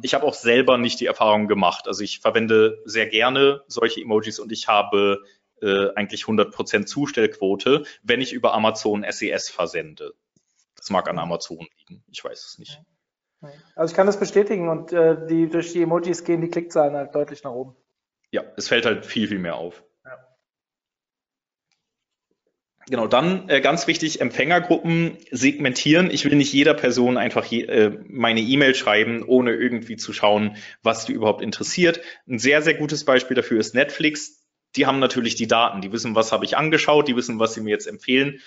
Ich habe auch selber nicht die Erfahrung gemacht. Also ich verwende sehr gerne solche Emojis und ich habe eigentlich 100% Zustellquote, wenn ich über Amazon SES versende. Das mag an Amazon liegen, ich weiß es nicht. Also ich kann das bestätigen, und durch die Emojis gehen die Klickzahlen halt deutlich nach oben. Ja, es fällt halt viel, viel mehr auf. Ja. Genau, dann ganz wichtig, Empfängergruppen segmentieren. Ich will nicht jeder Person einfach meine E-Mail schreiben, ohne irgendwie zu schauen, was die überhaupt interessiert. Ein sehr, sehr gutes Beispiel dafür ist Netflix. Die haben natürlich die Daten, die wissen, was habe ich angeschaut, die wissen, was sie mir jetzt empfehlen.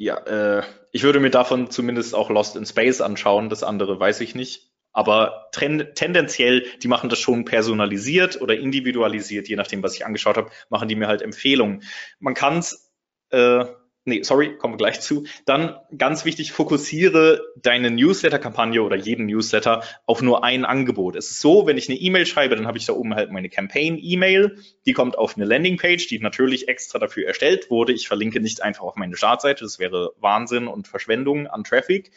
Ich würde mir davon zumindest auch Lost in Space anschauen, das andere weiß ich nicht. Aber tendenziell, die machen das schon personalisiert oder individualisiert, je nachdem, was ich angeschaut habe, machen die mir halt Empfehlungen. Man kann es... kommen wir gleich zu. Dann ganz wichtig, fokussiere deine Newsletter-Kampagne oder jeden Newsletter auf nur ein Angebot. Es ist so, wenn ich eine E-Mail schreibe, dann habe ich da oben halt meine Campaign-E-Mail. Die kommt auf eine Landingpage, die natürlich extra dafür erstellt wurde. Ich verlinke nicht einfach auf meine Startseite. Das wäre Wahnsinn und Verschwendung an Traffic.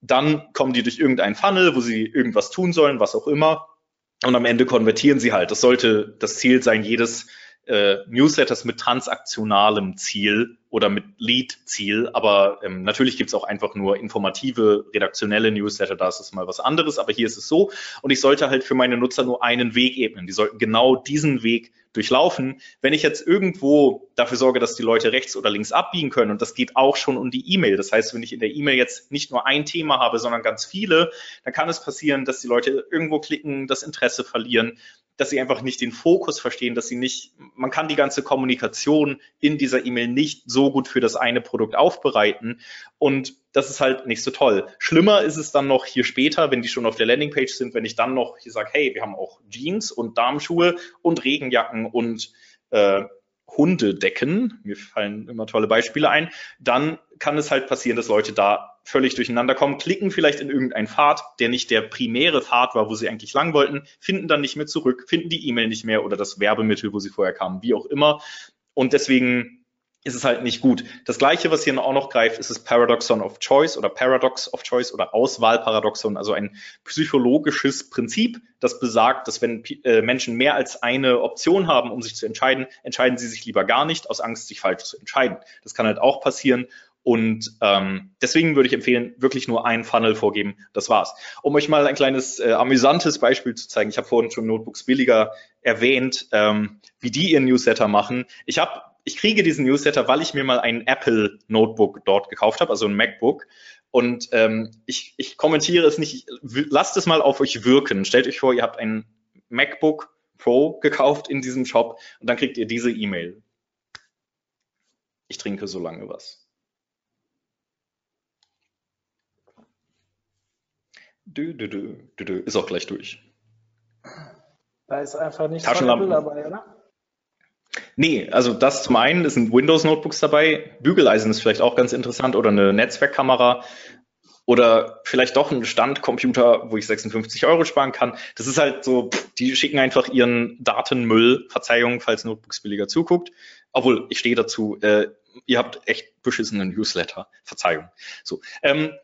Dann kommen die durch irgendeinen Funnel, wo sie irgendwas tun sollen, was auch immer. Und am Ende konvertieren sie halt. Das sollte das Ziel sein, jedes Newsletters mit transaktionalem Ziel oder mit Lead-Ziel, aber natürlich gibt es auch einfach nur informative, redaktionelle Newsletter, da ist es mal was anderes, aber hier ist es so, und ich sollte halt für meine Nutzer nur einen Weg ebnen, die sollten genau diesen Weg durchlaufen. Wenn ich jetzt irgendwo dafür sorge, dass die Leute rechts oder links abbiegen können, und das geht auch schon um die E-Mail, das heißt, wenn ich in der E-Mail jetzt nicht nur ein Thema habe, sondern ganz viele, dann kann es passieren, dass die Leute irgendwo klicken, das Interesse verlieren, dass sie einfach nicht den Fokus verstehen, dass sie nicht, man kann die ganze Kommunikation in dieser E-Mail nicht so gut für das eine Produkt aufbereiten, und das ist halt nicht so toll. Schlimmer ist es dann noch hier später, wenn die schon auf der Landingpage sind, wenn ich dann noch hier sage, hey, wir haben auch Jeans und Damenschuhe und Regenjacken und Hundedecken, mir fallen immer tolle Beispiele ein, dann kann es halt passieren, dass Leute da völlig durcheinander kommen, klicken vielleicht in irgendeinen Pfad, der nicht der primäre Pfad war, wo sie eigentlich lang wollten, finden dann nicht mehr zurück, finden die E-Mail nicht mehr oder das Werbemittel, wo sie vorher kamen, wie auch immer. Und deswegen ist es halt nicht gut. Das Gleiche, was hier auch noch greift, ist das Paradox of Choice oder Auswahlparadoxon, also ein psychologisches Prinzip, das besagt, dass wenn Menschen mehr als eine Option haben, um sich zu entscheiden, entscheiden sie sich lieber gar nicht, aus Angst, sich falsch zu entscheiden. Das kann halt auch passieren. Und deswegen würde ich empfehlen, wirklich nur einen Funnel vorgeben, das war's. Um euch mal ein kleines amüsantes Beispiel zu zeigen, ich habe vorhin schon Notebooks Billiger erwähnt, wie die ihren Newsletter machen. Ich kriege diesen Newsletter, weil ich mir mal einen Apple-Notebook dort gekauft habe, also ein MacBook. Und ich kommentiere es nicht, lasst es mal auf euch wirken. Stellt euch vor, ihr habt ein MacBook Pro gekauft in diesem Shop und dann kriegt ihr diese E-Mail. Ich trinke so lange was. Ist auch gleich durch. Da ist einfach nicht Taschenlampen dabei, oder? Nee, also das zum einen, es sind Windows-Notebooks dabei, Bügeleisen ist vielleicht auch ganz interessant oder eine Netzwerkkamera oder vielleicht doch ein Standcomputer, wo ich 56 Euro sparen kann. Das ist halt so, die schicken einfach ihren Datenmüll, Verzeihung, falls Notebooks Billiger zuguckt, obwohl ich stehe dazu, ihr habt echt beschissenen Newsletter, Verzeihung. So,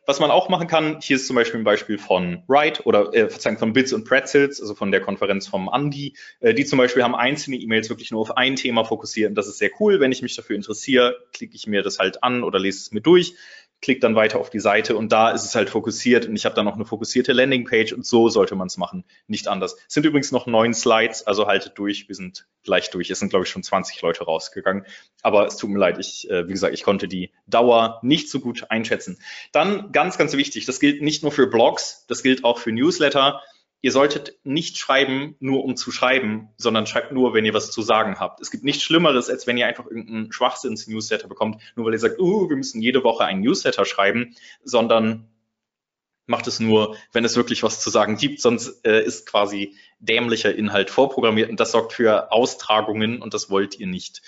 was man auch machen kann, hier ist zum Beispiel ein Beispiel von Ride oder von Bits und Pretzels, also von der Konferenz vom Andi, die zum Beispiel haben einzelne E-Mails wirklich nur auf ein Thema fokussiert und das ist sehr cool. Wenn ich mich dafür interessiere, klicke ich mir das halt an oder lese es mir durch, klicke dann weiter auf die Seite und da ist es halt fokussiert und ich habe dann noch eine fokussierte Landingpage und so sollte man es machen, nicht anders. Es sind übrigens noch 9 Slides, also haltet durch, wir sind gleich durch. Es sind, glaube ich, schon 20 Leute rausgegangen, aber es tut mir leid, wie gesagt, ich konnte die Dauer nicht so gut einschätzen. Dann ganz, ganz wichtig, das gilt nicht nur für Blogs, das gilt auch für Newsletter. Ihr solltet nicht schreiben, nur um zu schreiben, sondern schreibt nur, wenn ihr was zu sagen habt. Es gibt nichts Schlimmeres, als wenn ihr einfach irgendeinen Schwachsinns-Newsletter bekommt, nur weil ihr sagt, wir müssen jede Woche einen Newsletter schreiben, sondern macht es nur, wenn es wirklich was zu sagen gibt. Sonst ist quasi dämlicher Inhalt vorprogrammiert und das sorgt für Austragungen und das wollt ihr nicht.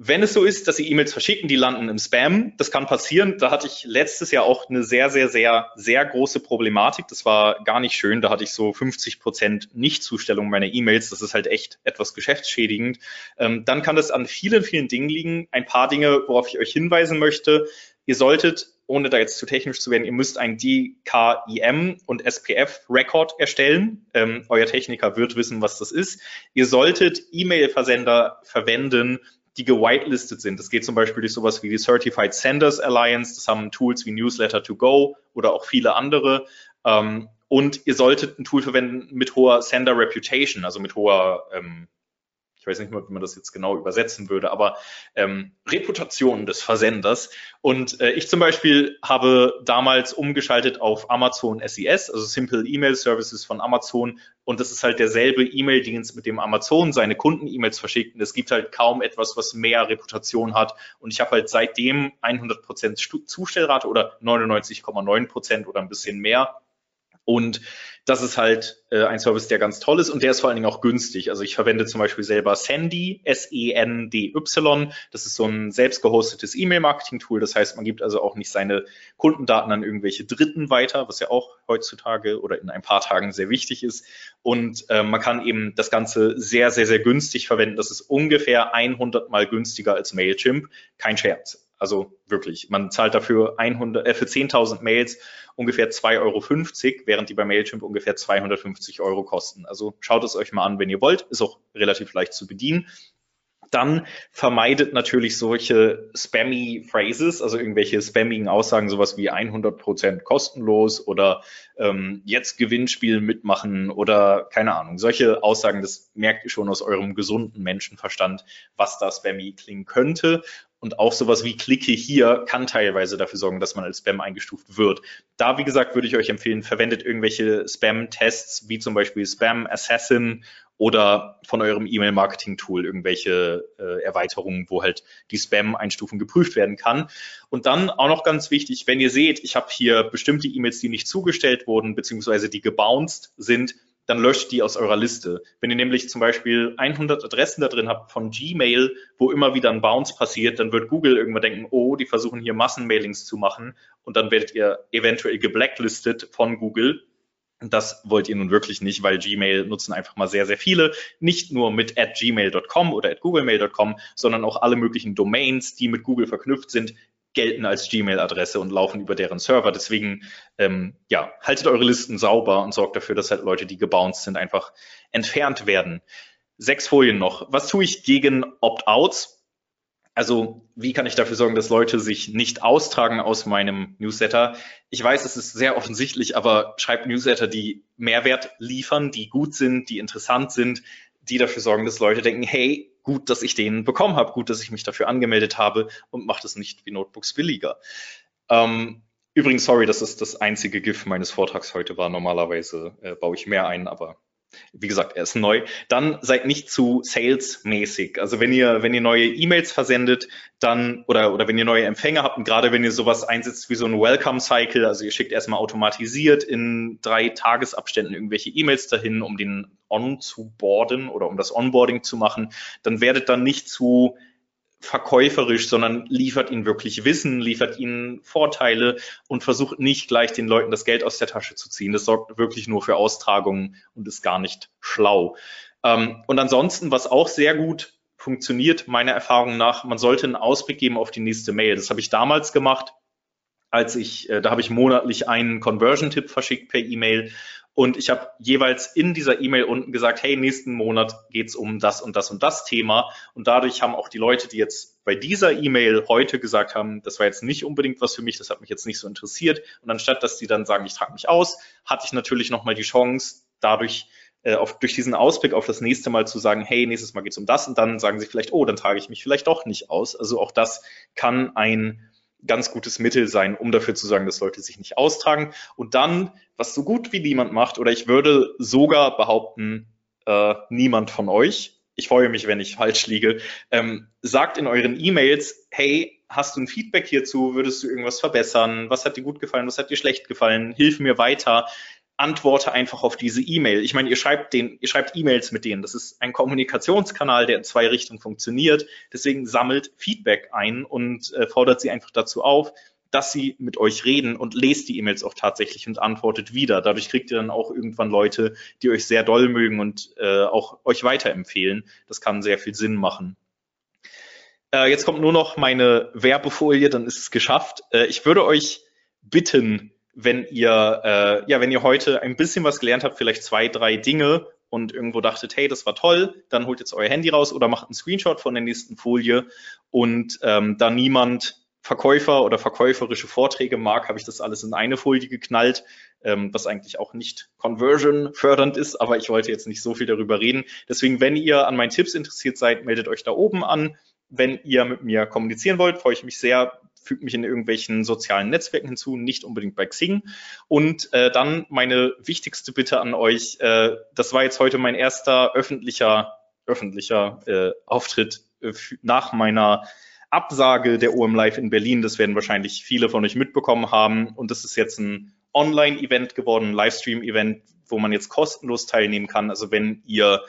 Wenn es so ist, dass sie E-Mails verschicken, die landen im Spam, das kann passieren. Da hatte ich letztes Jahr auch eine sehr, sehr, sehr, sehr große Problematik. Das war gar nicht schön. Da hatte ich so 50% Nichtzustellung meiner E-Mails. Das ist halt echt etwas geschäftsschädigend. Dann kann das an vielen, vielen Dingen liegen. Ein paar Dinge, worauf ich euch hinweisen möchte. Ihr solltet, ohne da jetzt zu technisch zu werden, ihr müsst ein DKIM und SPF-Record erstellen. Euer Techniker wird wissen, was das ist. Ihr solltet E-Mail-Versender verwenden, die gewitelistet sind. Das geht zum Beispiel durch sowas wie die Certified Senders Alliance, das haben Tools wie Newsletter2Go oder auch viele andere. Und ihr solltet ein Tool verwenden mit hoher Sender Reputation, also mit hoher, ich weiß nicht mal, wie man das jetzt genau übersetzen würde, aber Reputation des Versenders. Und ich zum Beispiel habe damals umgeschaltet auf Amazon SES, also Simple E-Mail Services von Amazon. Und das ist halt derselbe E-Mail-Dienst, mit dem Amazon seine Kunden-E-Mails verschickt. Und es gibt halt kaum etwas, was mehr Reputation hat. Und ich habe halt seitdem 100% Zustellrate oder 99,9% oder ein bisschen mehr. Und das ist halt ein Service, der ganz toll ist und der ist vor allen Dingen auch günstig. Also ich verwende zum Beispiel selber Sendy, S-E-N-D-Y. Das ist so ein selbst gehostetes E-Mail-Marketing-Tool. Das heißt, man gibt also auch nicht seine Kundendaten an irgendwelche Dritten weiter, was ja auch heutzutage oder in ein paar Tagen sehr wichtig ist. Und man kann eben das Ganze sehr, sehr, sehr günstig verwenden. Das ist ungefähr 100 Mal günstiger als Mailchimp. Kein Scherz. Also wirklich, man zahlt dafür für 10.000 Mails ungefähr 2,50 €, während die bei Mailchimp ungefähr 250 € kosten. Also schaut es euch mal an, wenn ihr wollt. Ist auch relativ leicht zu bedienen. Dann vermeidet natürlich solche spammy Phrases, also irgendwelche spammigen Aussagen, sowas wie 100% kostenlos oder jetzt Gewinnspiel mitmachen oder keine Ahnung. Solche Aussagen, das merkt ihr schon aus eurem gesunden Menschenverstand, was da spammy klingen könnte. Und auch sowas wie Klicke hier kann teilweise dafür sorgen, dass man als Spam eingestuft wird. Da, wie gesagt, würde ich euch empfehlen, verwendet irgendwelche Spam-Tests, wie zum Beispiel Spam Assassin oder von eurem E-Mail-Marketing-Tool irgendwelche Erweiterungen, wo halt die Spam-Einstufung geprüft werden kann. Und dann auch noch ganz wichtig, wenn ihr seht, ich habe hier bestimmte E-Mails, die nicht zugestellt wurden, beziehungsweise die gebounced sind, dann löscht die aus eurer Liste. Wenn ihr nämlich zum Beispiel 100 Adressen da drin habt von Gmail, wo immer wieder ein Bounce passiert, dann wird Google irgendwann denken, oh, die versuchen hier Massenmailings zu machen und dann werdet ihr eventuell geblacklistet von Google. Das wollt ihr nun wirklich nicht, weil Gmail nutzen einfach mal sehr, sehr viele. Nicht nur mit @gmail.com oder @googlemail.com, sondern auch alle möglichen Domains, die mit Google verknüpft sind, gelten als Gmail-Adresse und laufen über deren Server. Deswegen, ja, haltet eure Listen sauber und sorgt dafür, dass halt Leute, die gebounced sind, einfach entfernt werden. 6 Folien noch. Was tue ich gegen Opt-outs? Also wie kann ich dafür sorgen, dass Leute sich nicht austragen aus meinem Newsletter? Ich weiß, es ist sehr offensichtlich, aber schreibt Newsletter, die Mehrwert liefern, die gut sind, die interessant sind, die dafür sorgen, dass Leute denken, hey, gut, dass ich den bekommen habe, gut, dass ich mich dafür angemeldet habe, und macht es nicht wie Notebooks billiger. Übrigens, sorry, dass es das einzige GIF meines Vortrags heute war. Normalerweise baue ich mehr ein, aber... wie gesagt, er ist neu. Dann seid nicht zu salesmäßig. Also wenn ihr neue E-Mails versendet, dann oder wenn ihr neue Empfänger habt, und gerade wenn ihr sowas einsetzt wie so ein Welcome Cycle, also ihr schickt erstmal automatisiert in 3 Tagesabständen irgendwelche E-Mails dahin, um den onzuboarden oder um das Onboarding zu machen, dann werdet dann nicht zu verkäuferisch, sondern liefert ihnen wirklich Wissen, liefert ihnen Vorteile und versucht nicht gleich den Leuten das Geld aus der Tasche zu ziehen. Das sorgt wirklich nur für Austragungen und ist gar nicht schlau. Und ansonsten, was auch sehr gut funktioniert, meiner Erfahrung nach, man sollte einen Ausblick geben auf die nächste Mail. Das habe ich damals gemacht, als ich, da habe ich monatlich einen Conversion-Tipp verschickt per E-Mail. Und ich habe jeweils in dieser E-Mail unten gesagt, hey, nächsten Monat geht's um das und das und das Thema. Und dadurch haben auch die Leute, die jetzt bei dieser E-Mail heute gesagt haben, das war jetzt nicht unbedingt was für mich, das hat mich jetzt nicht so interessiert. Und anstatt, dass die dann sagen, ich trage mich aus, hatte ich natürlich nochmal die Chance, dadurch durch diesen Ausblick auf das nächste Mal zu sagen, hey, nächstes Mal geht's um das. Und dann sagen sie vielleicht, oh, dann trage ich mich vielleicht doch nicht aus. Also auch das kann ein ganz gutes Mittel sein, um dafür zu sagen, dass Leute sich nicht austragen. Und dann, was so gut wie niemand macht, oder ich würde sogar behaupten, niemand von euch, ich freue mich, wenn ich falsch liege, sagt in euren E-Mails, hey, hast du ein Feedback hierzu, würdest du irgendwas verbessern, was hat dir gut gefallen, was hat dir schlecht gefallen, hilf mir weiter, antworte einfach auf diese E-Mail. Ich meine, ihr schreibt E-Mails mit denen. Das ist ein Kommunikationskanal, der in 2 Richtungen funktioniert. Deswegen sammelt Feedback ein und fordert sie einfach dazu auf, dass sie mit euch reden, und lest die E-Mails auch tatsächlich und antwortet wieder. Dadurch kriegt ihr dann auch irgendwann Leute, die euch sehr doll mögen und auch euch weiterempfehlen. Das kann sehr viel Sinn machen. Jetzt kommt nur noch meine Werbefolie, dann ist es geschafft. Ich würde euch bitten, wenn ihr heute ein bisschen was gelernt habt, vielleicht 2, 3 Dinge, und irgendwo dachtet, hey, das war toll, dann holt jetzt euer Handy raus oder macht einen Screenshot von der nächsten Folie. Und da niemand Verkäufer oder verkäuferische Vorträge mag, habe ich das alles in eine Folie geknallt, was eigentlich auch nicht conversion-fördernd ist, aber ich wollte jetzt nicht so viel darüber reden. Deswegen, wenn ihr an meinen Tipps interessiert seid, meldet euch da oben an. Wenn ihr mit mir kommunizieren wollt, freue ich mich sehr. Fügt mich in irgendwelchen sozialen Netzwerken hinzu, nicht unbedingt bei Xing. Und dann meine wichtigste Bitte an euch, das war jetzt heute mein erster öffentlicher Auftritt nach meiner Absage der OM Live in Berlin. Das werden wahrscheinlich viele von euch mitbekommen haben. Und das ist jetzt ein Online-Event geworden, ein Livestream-Event, wo man jetzt kostenlos teilnehmen kann. Also wenn ihr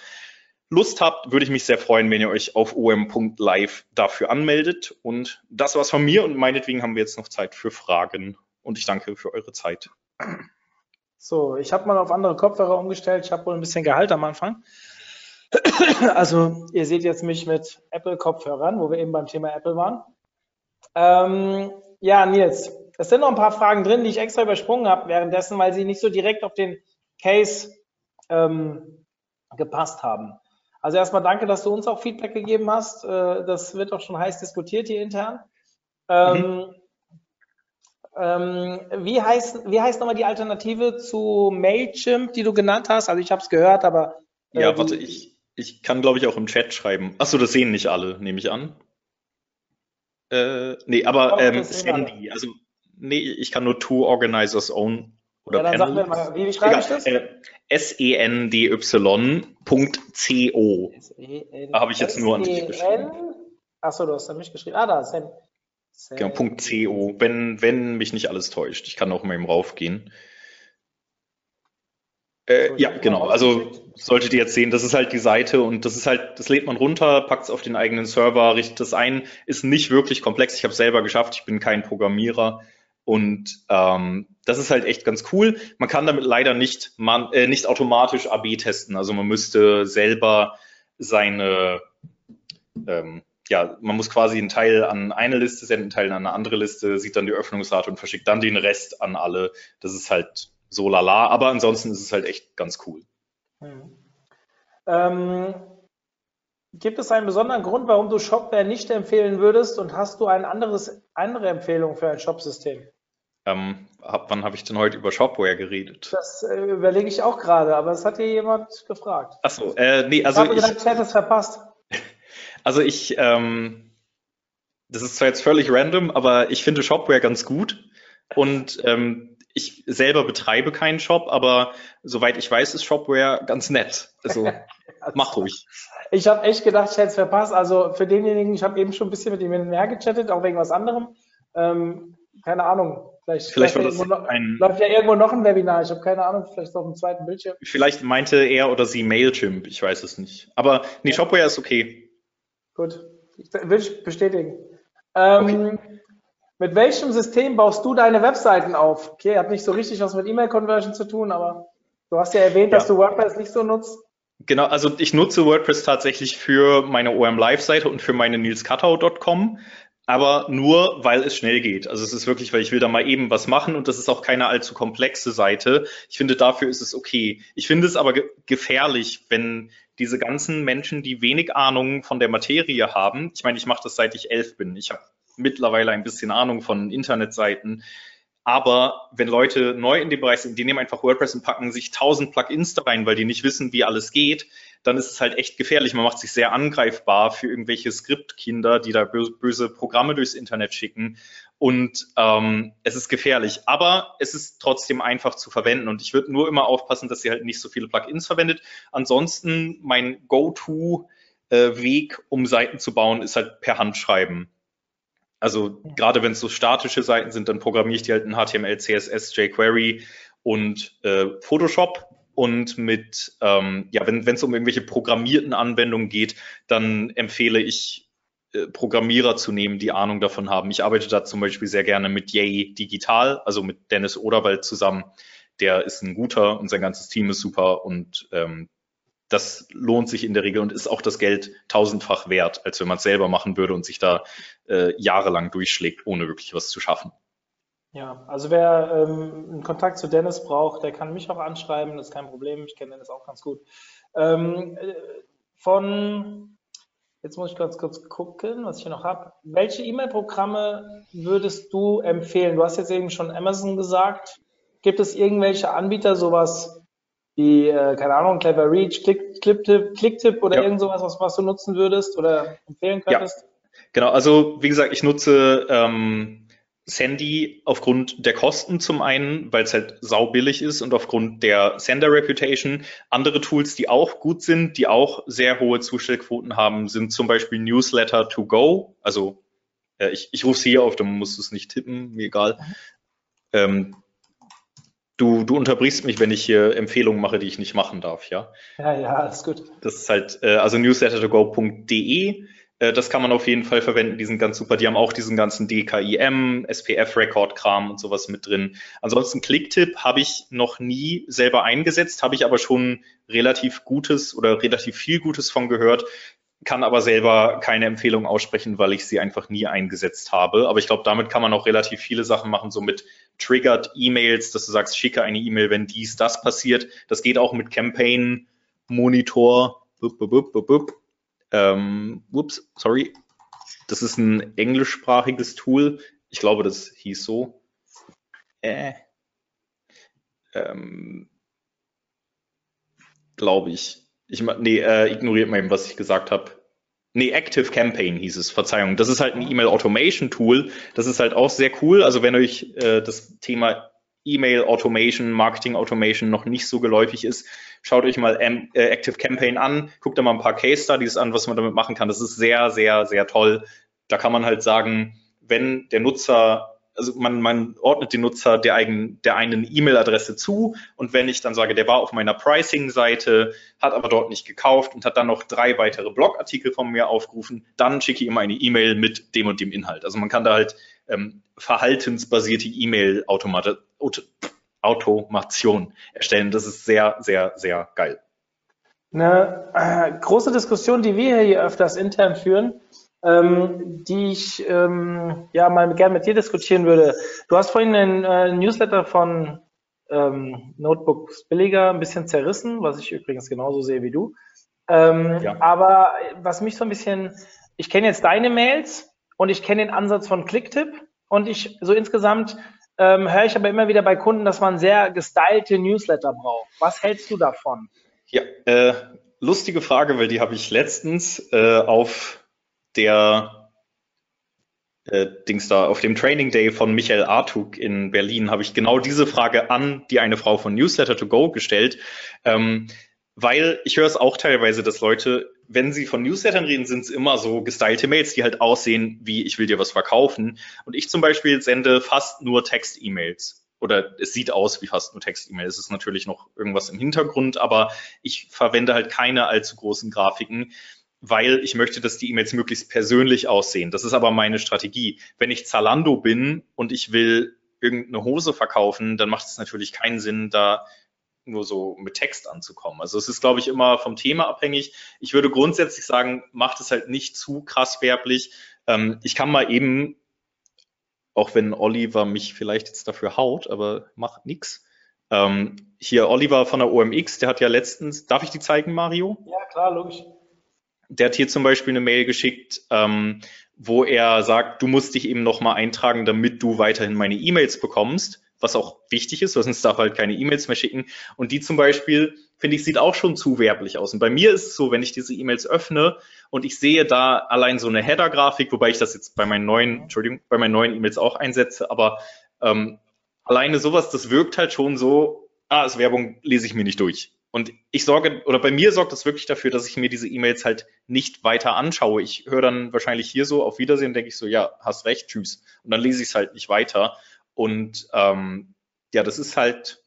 Lust habt, würde ich mich sehr freuen, wenn ihr euch auf om.live dafür anmeldet. Und das war's von mir, und meinetwegen haben wir jetzt noch Zeit für Fragen, und ich danke für eure Zeit. So, ich habe mal auf andere Kopfhörer umgestellt. Ich habe wohl ein bisschen Gehalt am Anfang. Also ihr seht jetzt mich mit Apple-Kopfhörern, wo wir eben beim Thema Apple waren. Ja, Nils, es sind noch ein paar Fragen drin, die ich extra übersprungen habe währenddessen, weil sie nicht so direkt auf den Case gepasst haben. Also erstmal danke, dass du uns auch Feedback gegeben hast. Das wird auch schon heiß diskutiert hier intern. Wie heißt nochmal die Alternative zu Mailchimp, die du genannt hast? Also ich habe es gehört, aber... ja, warte, ich kann, glaube ich, auch im Chat schreiben. Achso, das sehen nicht alle, nehme ich an. Nee, aber Sendy. Also, nee, ich kann nur To Organizers Own... oder ja, dann Panels. Sag mir mal, wie schreibe ich das? sendy.co. Da habe ich jetzt nur an dich geschrieben. Achso, du hast an mich geschrieben. Ah, da ist genau, .co, wenn mich nicht alles täuscht. Ich kann auch mal eben raufgehen. Ja, genau. Also solltet ihr jetzt sehen, das ist halt die Seite, und das ist halt, das lädt man runter, packt es auf den eigenen Server, richtet es ein. Ist nicht wirklich komplex. Ich habe es selber geschafft. Ich bin kein Programmierer. Und das ist halt echt ganz cool. Man kann damit leider nicht automatisch AB testen. Also man müsste selber man muss quasi einen Teil an eine Liste senden, einen Teil an eine andere Liste, sieht dann die Öffnungsrate und verschickt dann den Rest an alle. Das ist halt so lala, aber ansonsten ist es halt echt ganz cool. Gibt es einen besonderen Grund, warum du Shopware nicht empfehlen würdest, und hast du eine andere Empfehlung für ein Shopsystem? Wann habe ich denn heute über Shopware geredet? Das überlege ich auch gerade, aber es hat hier jemand gefragt. Achso, nee, also ich habe gedacht, das verpasst. Also das ist zwar jetzt völlig random, aber ich finde Shopware ganz gut, und ich selber betreibe keinen Shop, aber soweit ich weiß, ist Shopware ganz nett. Also mach ruhig. Ich habe echt gedacht, ich hätte es verpasst. Also für denjenigen, ich habe eben schon ein bisschen mit ihm hinher gechattet, auch wegen was anderem. Keine Ahnung. Vielleicht war das läuft ja irgendwo noch ein Webinar. Ich habe keine Ahnung, vielleicht auf dem zweiten Bildschirm. Vielleicht meinte er oder sie Mailchimp. Ich weiß es nicht. Aber nee, ja. Shopware ist okay. Gut. Will ich bestätigen. Okay. Mit welchem System baust du deine Webseiten auf? Okay, hat nicht so richtig was mit E-Mail-Conversion zu tun, aber du hast ja erwähnt, dass du WordPress nicht so nutzt. Genau, also ich nutze WordPress tatsächlich für meine OM-Live-Seite und für meine nilscutau.com, aber nur, weil es schnell geht. Also es ist wirklich, weil ich will da mal eben was machen, und das ist auch keine allzu komplexe Seite. Ich finde, dafür ist es okay. Ich finde es aber gefährlich, wenn diese ganzen Menschen, die wenig Ahnung von der Materie haben, ich meine, ich mache das, seit ich 11 bin. Ich habe mittlerweile ein bisschen Ahnung von Internetseiten. Aber wenn Leute neu in dem Bereich sind, die nehmen einfach WordPress und packen sich 1000 Plugins da rein, weil die nicht wissen, wie alles geht, dann ist es halt echt gefährlich. Man macht sich sehr angreifbar für irgendwelche Skriptkinder, die da böse Programme durchs Internet schicken. Und es ist gefährlich, aber es ist trotzdem einfach zu verwenden. Und ich würde nur immer aufpassen, dass ihr halt nicht so viele Plugins verwendet. Ansonsten mein Go-To-Weg, um Seiten zu bauen, ist halt per Hand schreiben. Also gerade wenn es so statische Seiten sind, dann programmiere ich die halt in HTML, CSS, jQuery und Photoshop. Und mit, wenn es um irgendwelche programmierten Anwendungen geht, dann empfehle ich, Programmierer zu nehmen, die Ahnung davon haben. Ich arbeite da zum Beispiel sehr gerne mit Yay Digital, also mit Dennis Oderwald zusammen. Der ist ein guter und sein ganzes Team ist super, und das lohnt sich in der Regel und ist auch das Geld 1000-fach wert, als wenn man es selber machen würde und sich da jahrelang durchschlägt, ohne wirklich was zu schaffen. Ja, also wer einen Kontakt zu Dennis braucht, der kann mich auch anschreiben, das ist kein Problem, ich kenne Dennis auch ganz gut. Jetzt muss ich ganz kurz gucken, was ich hier noch habe. Welche E-Mail-Programme würdest du empfehlen? Du hast jetzt eben schon Amazon gesagt. Gibt es irgendwelche Anbieter, sowas wie, keine Ahnung, Clever Reach, Klicktipp oder irgend sowas, was du nutzen würdest oder empfehlen könntest? Ja. Genau, also wie gesagt, ich nutze Sendy aufgrund der Kosten zum einen, weil es halt saubillig ist, und aufgrund der Sender-Reputation. Andere Tools, die auch gut sind, die auch sehr hohe Zustellquoten haben, sind zum Beispiel Newsletter2Go. Also ich rufe sie hier auf, dann musst du es nicht tippen, mir egal. Du unterbrichst mich, wenn ich hier Empfehlungen mache, die ich nicht machen darf, ja? Ja, alles gut. Das ist halt, also newsletter2go.de. Das kann man auf jeden Fall verwenden, die sind ganz super. Die haben auch diesen ganzen DKIM, SPF-Record-Kram und sowas mit drin. Ansonsten Klicktipp habe ich noch nie selber eingesetzt, habe ich aber schon relativ Gutes oder relativ viel Gutes von gehört, kann aber selber keine Empfehlung aussprechen, weil ich sie einfach nie eingesetzt habe. Aber ich glaube, damit kann man auch relativ viele Sachen machen, so mit triggered E-Mails, dass du sagst, schicke eine E-Mail, wenn dies, das passiert. Das geht auch mit Campaign, Monitor, Das ist ein englischsprachiges Tool. Ich glaube, das hieß so. Glaube ich. Ignoriert mal eben, was ich gesagt habe. Nee, ActiveCampaign hieß es, Verzeihung. Das ist halt ein E-Mail-Automation-Tool. Das ist halt auch sehr cool. Also wenn euch das Thema E-Mail-Automation, Marketing-Automation noch nicht so geläufig ist, schaut euch mal ActiveCampaign an, guckt da mal ein paar Case-Studies an, was man damit machen kann. Das ist sehr, sehr, sehr toll. Da kann man halt sagen, wenn der Nutzer, also man ordnet den Nutzer der eigenen E-Mail-Adresse zu, und wenn ich dann sage, der war auf meiner Pricing-Seite, hat aber dort nicht gekauft und hat dann noch 3 weitere Blogartikel von mir aufgerufen, dann schicke ich ihm eine E-Mail mit dem und dem Inhalt. Also man kann da halt verhaltensbasierte E-Mail-Automation erstellen. Das ist sehr, sehr, sehr geil. Eine große Diskussion, die wir hier öfters intern führen, die ich ja mal gerne mit dir diskutieren würde. Du hast vorhin den Newsletter von Notebooks billiger ein bisschen zerrissen, was ich übrigens genauso sehe wie du. Ja. Aber was mich so ein bisschen, ich kenne jetzt deine Mails und ich kenne den Ansatz von Klicktipp und ich so insgesamt höre ich aber immer wieder bei Kunden, dass man sehr gestylte Newsletter braucht. Was hältst du davon? Ja, lustige Frage, weil die habe ich letztens auf der auf dem Training Day von Michael Artug in Berlin habe ich genau diese Frage an die eine Frau von Newsletter2Go gestellt, weil ich höre es auch teilweise, dass Leute, wenn sie von Newslettern reden, sind es immer so gestylte Mails, die halt aussehen wie ich will dir was verkaufen, und ich zum Beispiel sende fast nur Text-E-Mails. Oder es sieht aus wie fast nur Text-E-Mail. Es ist natürlich noch irgendwas im Hintergrund, aber ich verwende halt keine allzu großen Grafiken, weil ich möchte, dass die E-Mails möglichst persönlich aussehen. Das ist aber meine Strategie. Wenn ich Zalando bin und ich will irgendeine Hose verkaufen, dann macht es natürlich keinen Sinn, da nur so mit Text anzukommen. Also es ist, glaube ich, immer vom Thema abhängig. Ich würde grundsätzlich sagen, macht es halt nicht zu krass werblich. Ich kann mal eben, auch wenn Oliver mich vielleicht jetzt dafür haut, aber macht nichts. Hier Oliver von der OMX, der hat ja letztens, darf ich die zeigen, Mario? Ja, klar, logisch. Der hat hier zum Beispiel eine Mail geschickt, wo er sagt, du musst dich eben nochmal eintragen, damit du weiterhin meine E-Mails bekommst, was auch wichtig ist, sonst darf halt keine E-Mails mehr schicken. Und die zum Beispiel, finde ich, sieht auch schon zu werblich aus. Und bei mir ist es so, wenn ich diese E-Mails öffne und ich sehe da allein so eine Header-Grafik, wobei ich das jetzt bei meinen neuen, bei meinen neuen E-Mails auch einsetze, aber alleine sowas, das wirkt halt schon so, ist Werbung, lese ich mir nicht durch. Und ich sorge, oder bei mir sorgt das wirklich dafür, dass ich mir diese E-Mails halt nicht weiter anschaue. Ich höre dann wahrscheinlich hier so auf Wiedersehen, denke ich so, ja, hast recht, tschüss. Und dann lese ich es halt nicht weiter. Und ja, das ist halt,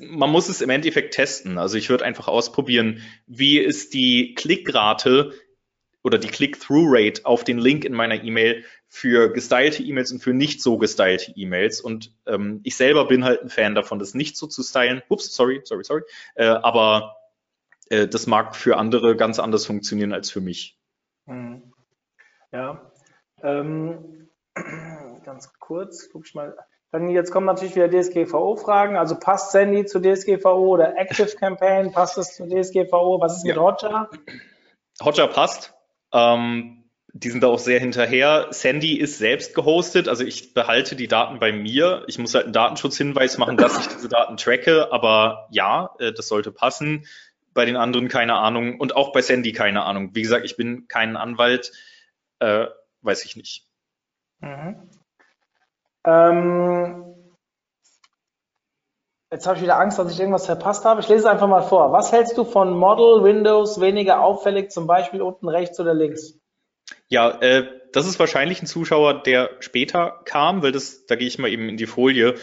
man muss es im Endeffekt testen. Also ich würde einfach ausprobieren, wie ist die Klickrate oder die Click-Through-Rate auf den Link in meiner E-Mail für gestylte E-Mails und für nicht so gestylte E-Mails. Und ich selber bin halt ein Fan davon, das nicht so zu stylen. Ups, sorry. Aber das mag für andere ganz anders funktionieren als für mich. Ja, ganz kurz, guck ich mal. Dann jetzt kommen natürlich wieder DSGVO-Fragen. Also passt Sendy zu DSGVO oder ActiveCampaign? Passt es zu DSGVO? Was ist mit Hotjar? Hotjar passt. Die sind da auch sehr hinterher. Sendy ist selbst gehostet. Also ich behalte die Daten bei mir. Ich muss halt einen Datenschutzhinweis machen, dass ich diese Daten tracke. Aber ja, das sollte passen. Bei den anderen keine Ahnung. Und auch bei Sendy keine Ahnung. Wie gesagt, ich bin kein Anwalt. Weiß ich nicht. Jetzt habe ich wieder Angst, dass ich irgendwas verpasst habe. Ich lese es einfach mal vor. Was hältst du von Model Windows weniger auffällig, zum Beispiel unten rechts oder links? Ja, das ist wahrscheinlich ein Zuschauer, der später kam, weil das, da gehe ich mal eben in die Folie.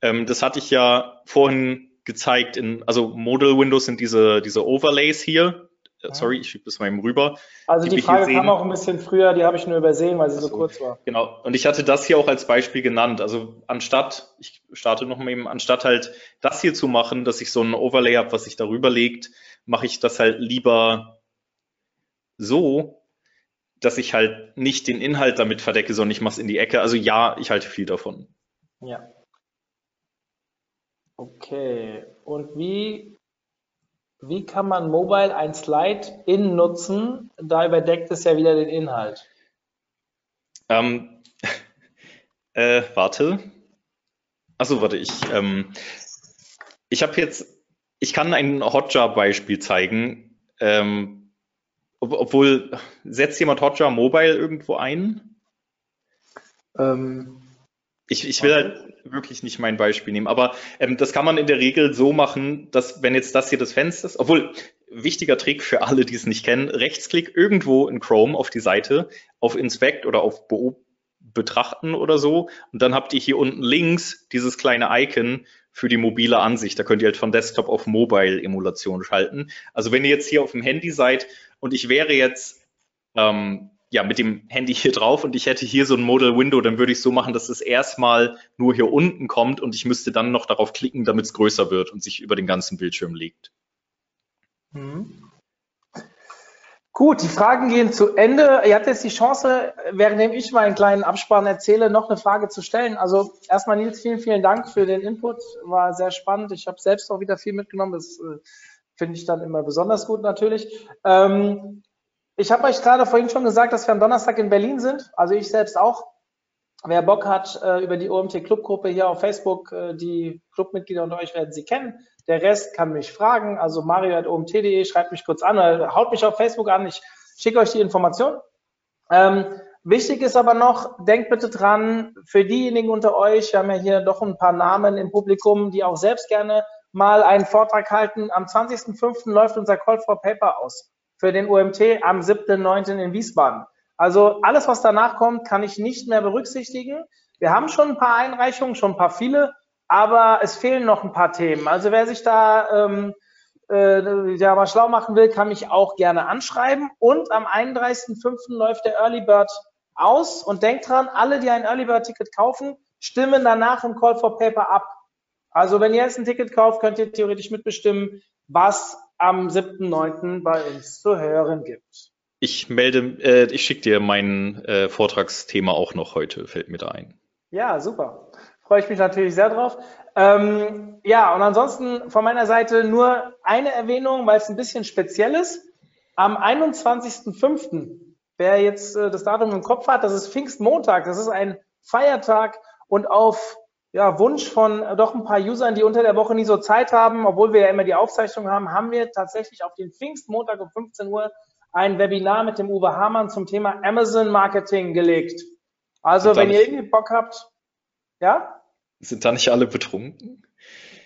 Das hatte ich ja vorhin gezeigt. Also Model Windows sind diese Overlays hier. Sorry, ich schiebe das mal eben rüber. Also die Frage kam auch ein bisschen früher, die habe ich nur übersehen, weil sie so kurz war. Genau, und ich hatte das hier auch als Beispiel genannt. Also anstatt, ich starte noch mal eben, anstatt halt das hier zu machen, dass ich so ein Overlay habe, was sich darüber legt, mache ich das halt lieber so, dass ich halt nicht den Inhalt damit verdecke, sondern ich mache es in die Ecke. Also ja, ich halte viel davon. Ja. Okay, und wie kann man mobile ein Slide-In nutzen? Da überdeckt es ja wieder den Inhalt. Warte. Achso, warte, ich kann ein Hotjar-Beispiel zeigen. Obwohl, setzt jemand Hotjar Mobile irgendwo ein? Ich will halt wirklich nicht mein Beispiel nehmen, aber das kann man in der Regel so machen, dass wenn jetzt das hier das Fenster ist, obwohl, wichtiger Trick für alle, die es nicht kennen, Rechtsklick irgendwo in Chrome auf die Seite, auf Inspect oder auf Betrachten oder so, und dann habt ihr hier unten links dieses kleine Icon für die mobile Ansicht. Da könnt ihr halt von Desktop auf Mobile-Emulation schalten. Also wenn ihr jetzt hier auf dem Handy seid und ich wäre jetzt ja, mit dem Handy hier drauf und ich hätte hier so ein Modal Window, dann würde ich so machen, dass es erstmal nur hier unten kommt und ich müsste dann noch darauf klicken, damit es größer wird und sich über den ganzen Bildschirm legt. Mhm. Gut, die Fragen gehen zu Ende. Ihr habt jetzt die Chance, währenddem ich meinen kleinen Abspann erzähle, noch eine Frage zu stellen. Also erstmal Nils, vielen, vielen Dank für den Input. War sehr spannend. Ich habe selbst auch wieder viel mitgenommen. Das finde ich dann immer besonders gut natürlich. Ich habe euch gerade vorhin schon gesagt, dass wir am Donnerstag in Berlin sind. Also ich selbst auch. Wer Bock hat, über die OMT-Clubgruppe hier auf Facebook, die Clubmitglieder unter euch werden sie kennen. Der Rest kann mich fragen, also mario@omt.de, schreibt mich kurz an, haut mich auf Facebook an, ich schicke euch die Information. Wichtig ist aber noch, denkt bitte dran, für diejenigen unter euch, wir haben ja hier doch ein paar Namen im Publikum, die auch selbst gerne mal einen Vortrag halten. Am 20.05. läuft unser Call for Paper aus für den OMT am 7.09. in Wiesbaden. Also alles, was danach kommt, kann ich nicht mehr berücksichtigen. Wir haben schon ein paar Einreichungen, schon ein paar viele, aber es fehlen noch ein paar Themen. Also wer sich da ja, mal schlau machen will, kann mich auch gerne anschreiben. Und am 31.05. läuft der Early Bird aus. Und denkt dran, alle, die ein Early Bird Ticket kaufen, stimmen danach im Call for Paper ab. Also wenn ihr jetzt ein Ticket kauft, könnt ihr theoretisch mitbestimmen, was am 7.09. bei uns zu hören gibt. Ich schicke dir mein Vortragsthema auch noch heute, fällt mir da ein. Ja, super. Freue ich mich natürlich sehr drauf. Ja, und ansonsten von meiner Seite nur eine Erwähnung, weil es ein bisschen speziell ist. Am 21.05., wer jetzt das Datum im Kopf hat, das ist Pfingstmontag, das ist ein Feiertag und auf Wunsch von doch ein paar Usern, die unter der Woche nie so Zeit haben, obwohl wir ja immer die Aufzeichnung haben, haben wir tatsächlich auf den Pfingstmontag um 15 Uhr ein Webinar mit dem Uwe Hamann zum Thema Amazon Marketing gelegt. Also, wenn ihr irgendwie Bock habt, ja? Sind da nicht alle betrunken?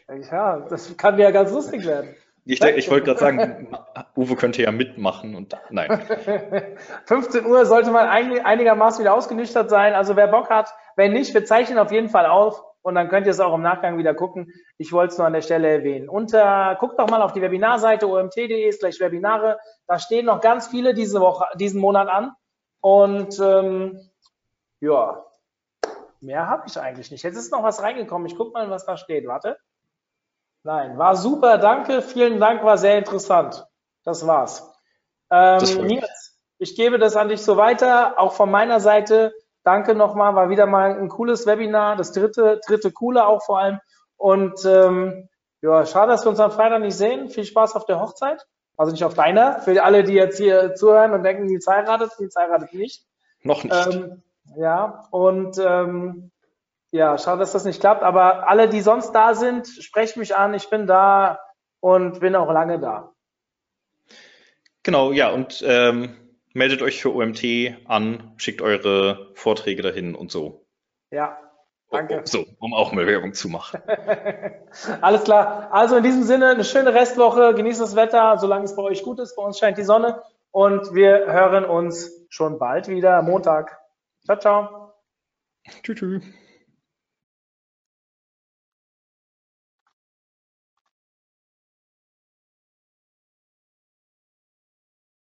Ja, das kann ja ganz lustig werden. Ich wollte gerade sagen, Uwe könnte ja mitmachen und nein. 15 Uhr sollte man einigermaßen wieder ausgenüchtert sein. Also, wer Bock hat, wenn nicht, wir zeichnen auf jeden Fall auf und dann könnt ihr es auch im Nachgang wieder gucken. Ich wollte es nur an der Stelle erwähnen. Guckt doch mal auf die Webinarseite omt.de/Webinare. Da stehen noch ganz viele diesen Monat an. Und ja, mehr habe ich eigentlich nicht. Jetzt ist noch was reingekommen. Ich gucke mal, was da steht. Warte. Nein, war super, danke. Vielen Dank, war sehr interessant. Das war's. Nils, ich gebe das an dich so weiter. Auch von meiner Seite, danke nochmal. War wieder mal ein cooles Webinar. Das dritte coole auch vor allem. Und ja, schade, dass wir uns am Freitag nicht sehen. Viel Spaß auf der Hochzeit. Also nicht auf deiner, für alle, die jetzt hier zuhören und denken, Nils heiratet nicht. Noch nicht. Ja, schade, dass das nicht klappt, aber alle, die sonst da sind, sprecht mich an, ich bin da und bin auch lange da. Genau, ja, und meldet euch für OMT an, schickt eure Vorträge dahin und so. Ja, danke. So, um auch mal Werbung zu machen. Alles klar. Also in diesem Sinne, eine schöne Restwoche, genießt das Wetter, solange es bei euch gut ist. Bei uns scheint die Sonne und wir hören uns schon bald wieder, Montag. Ciao, ciao. Tschüss.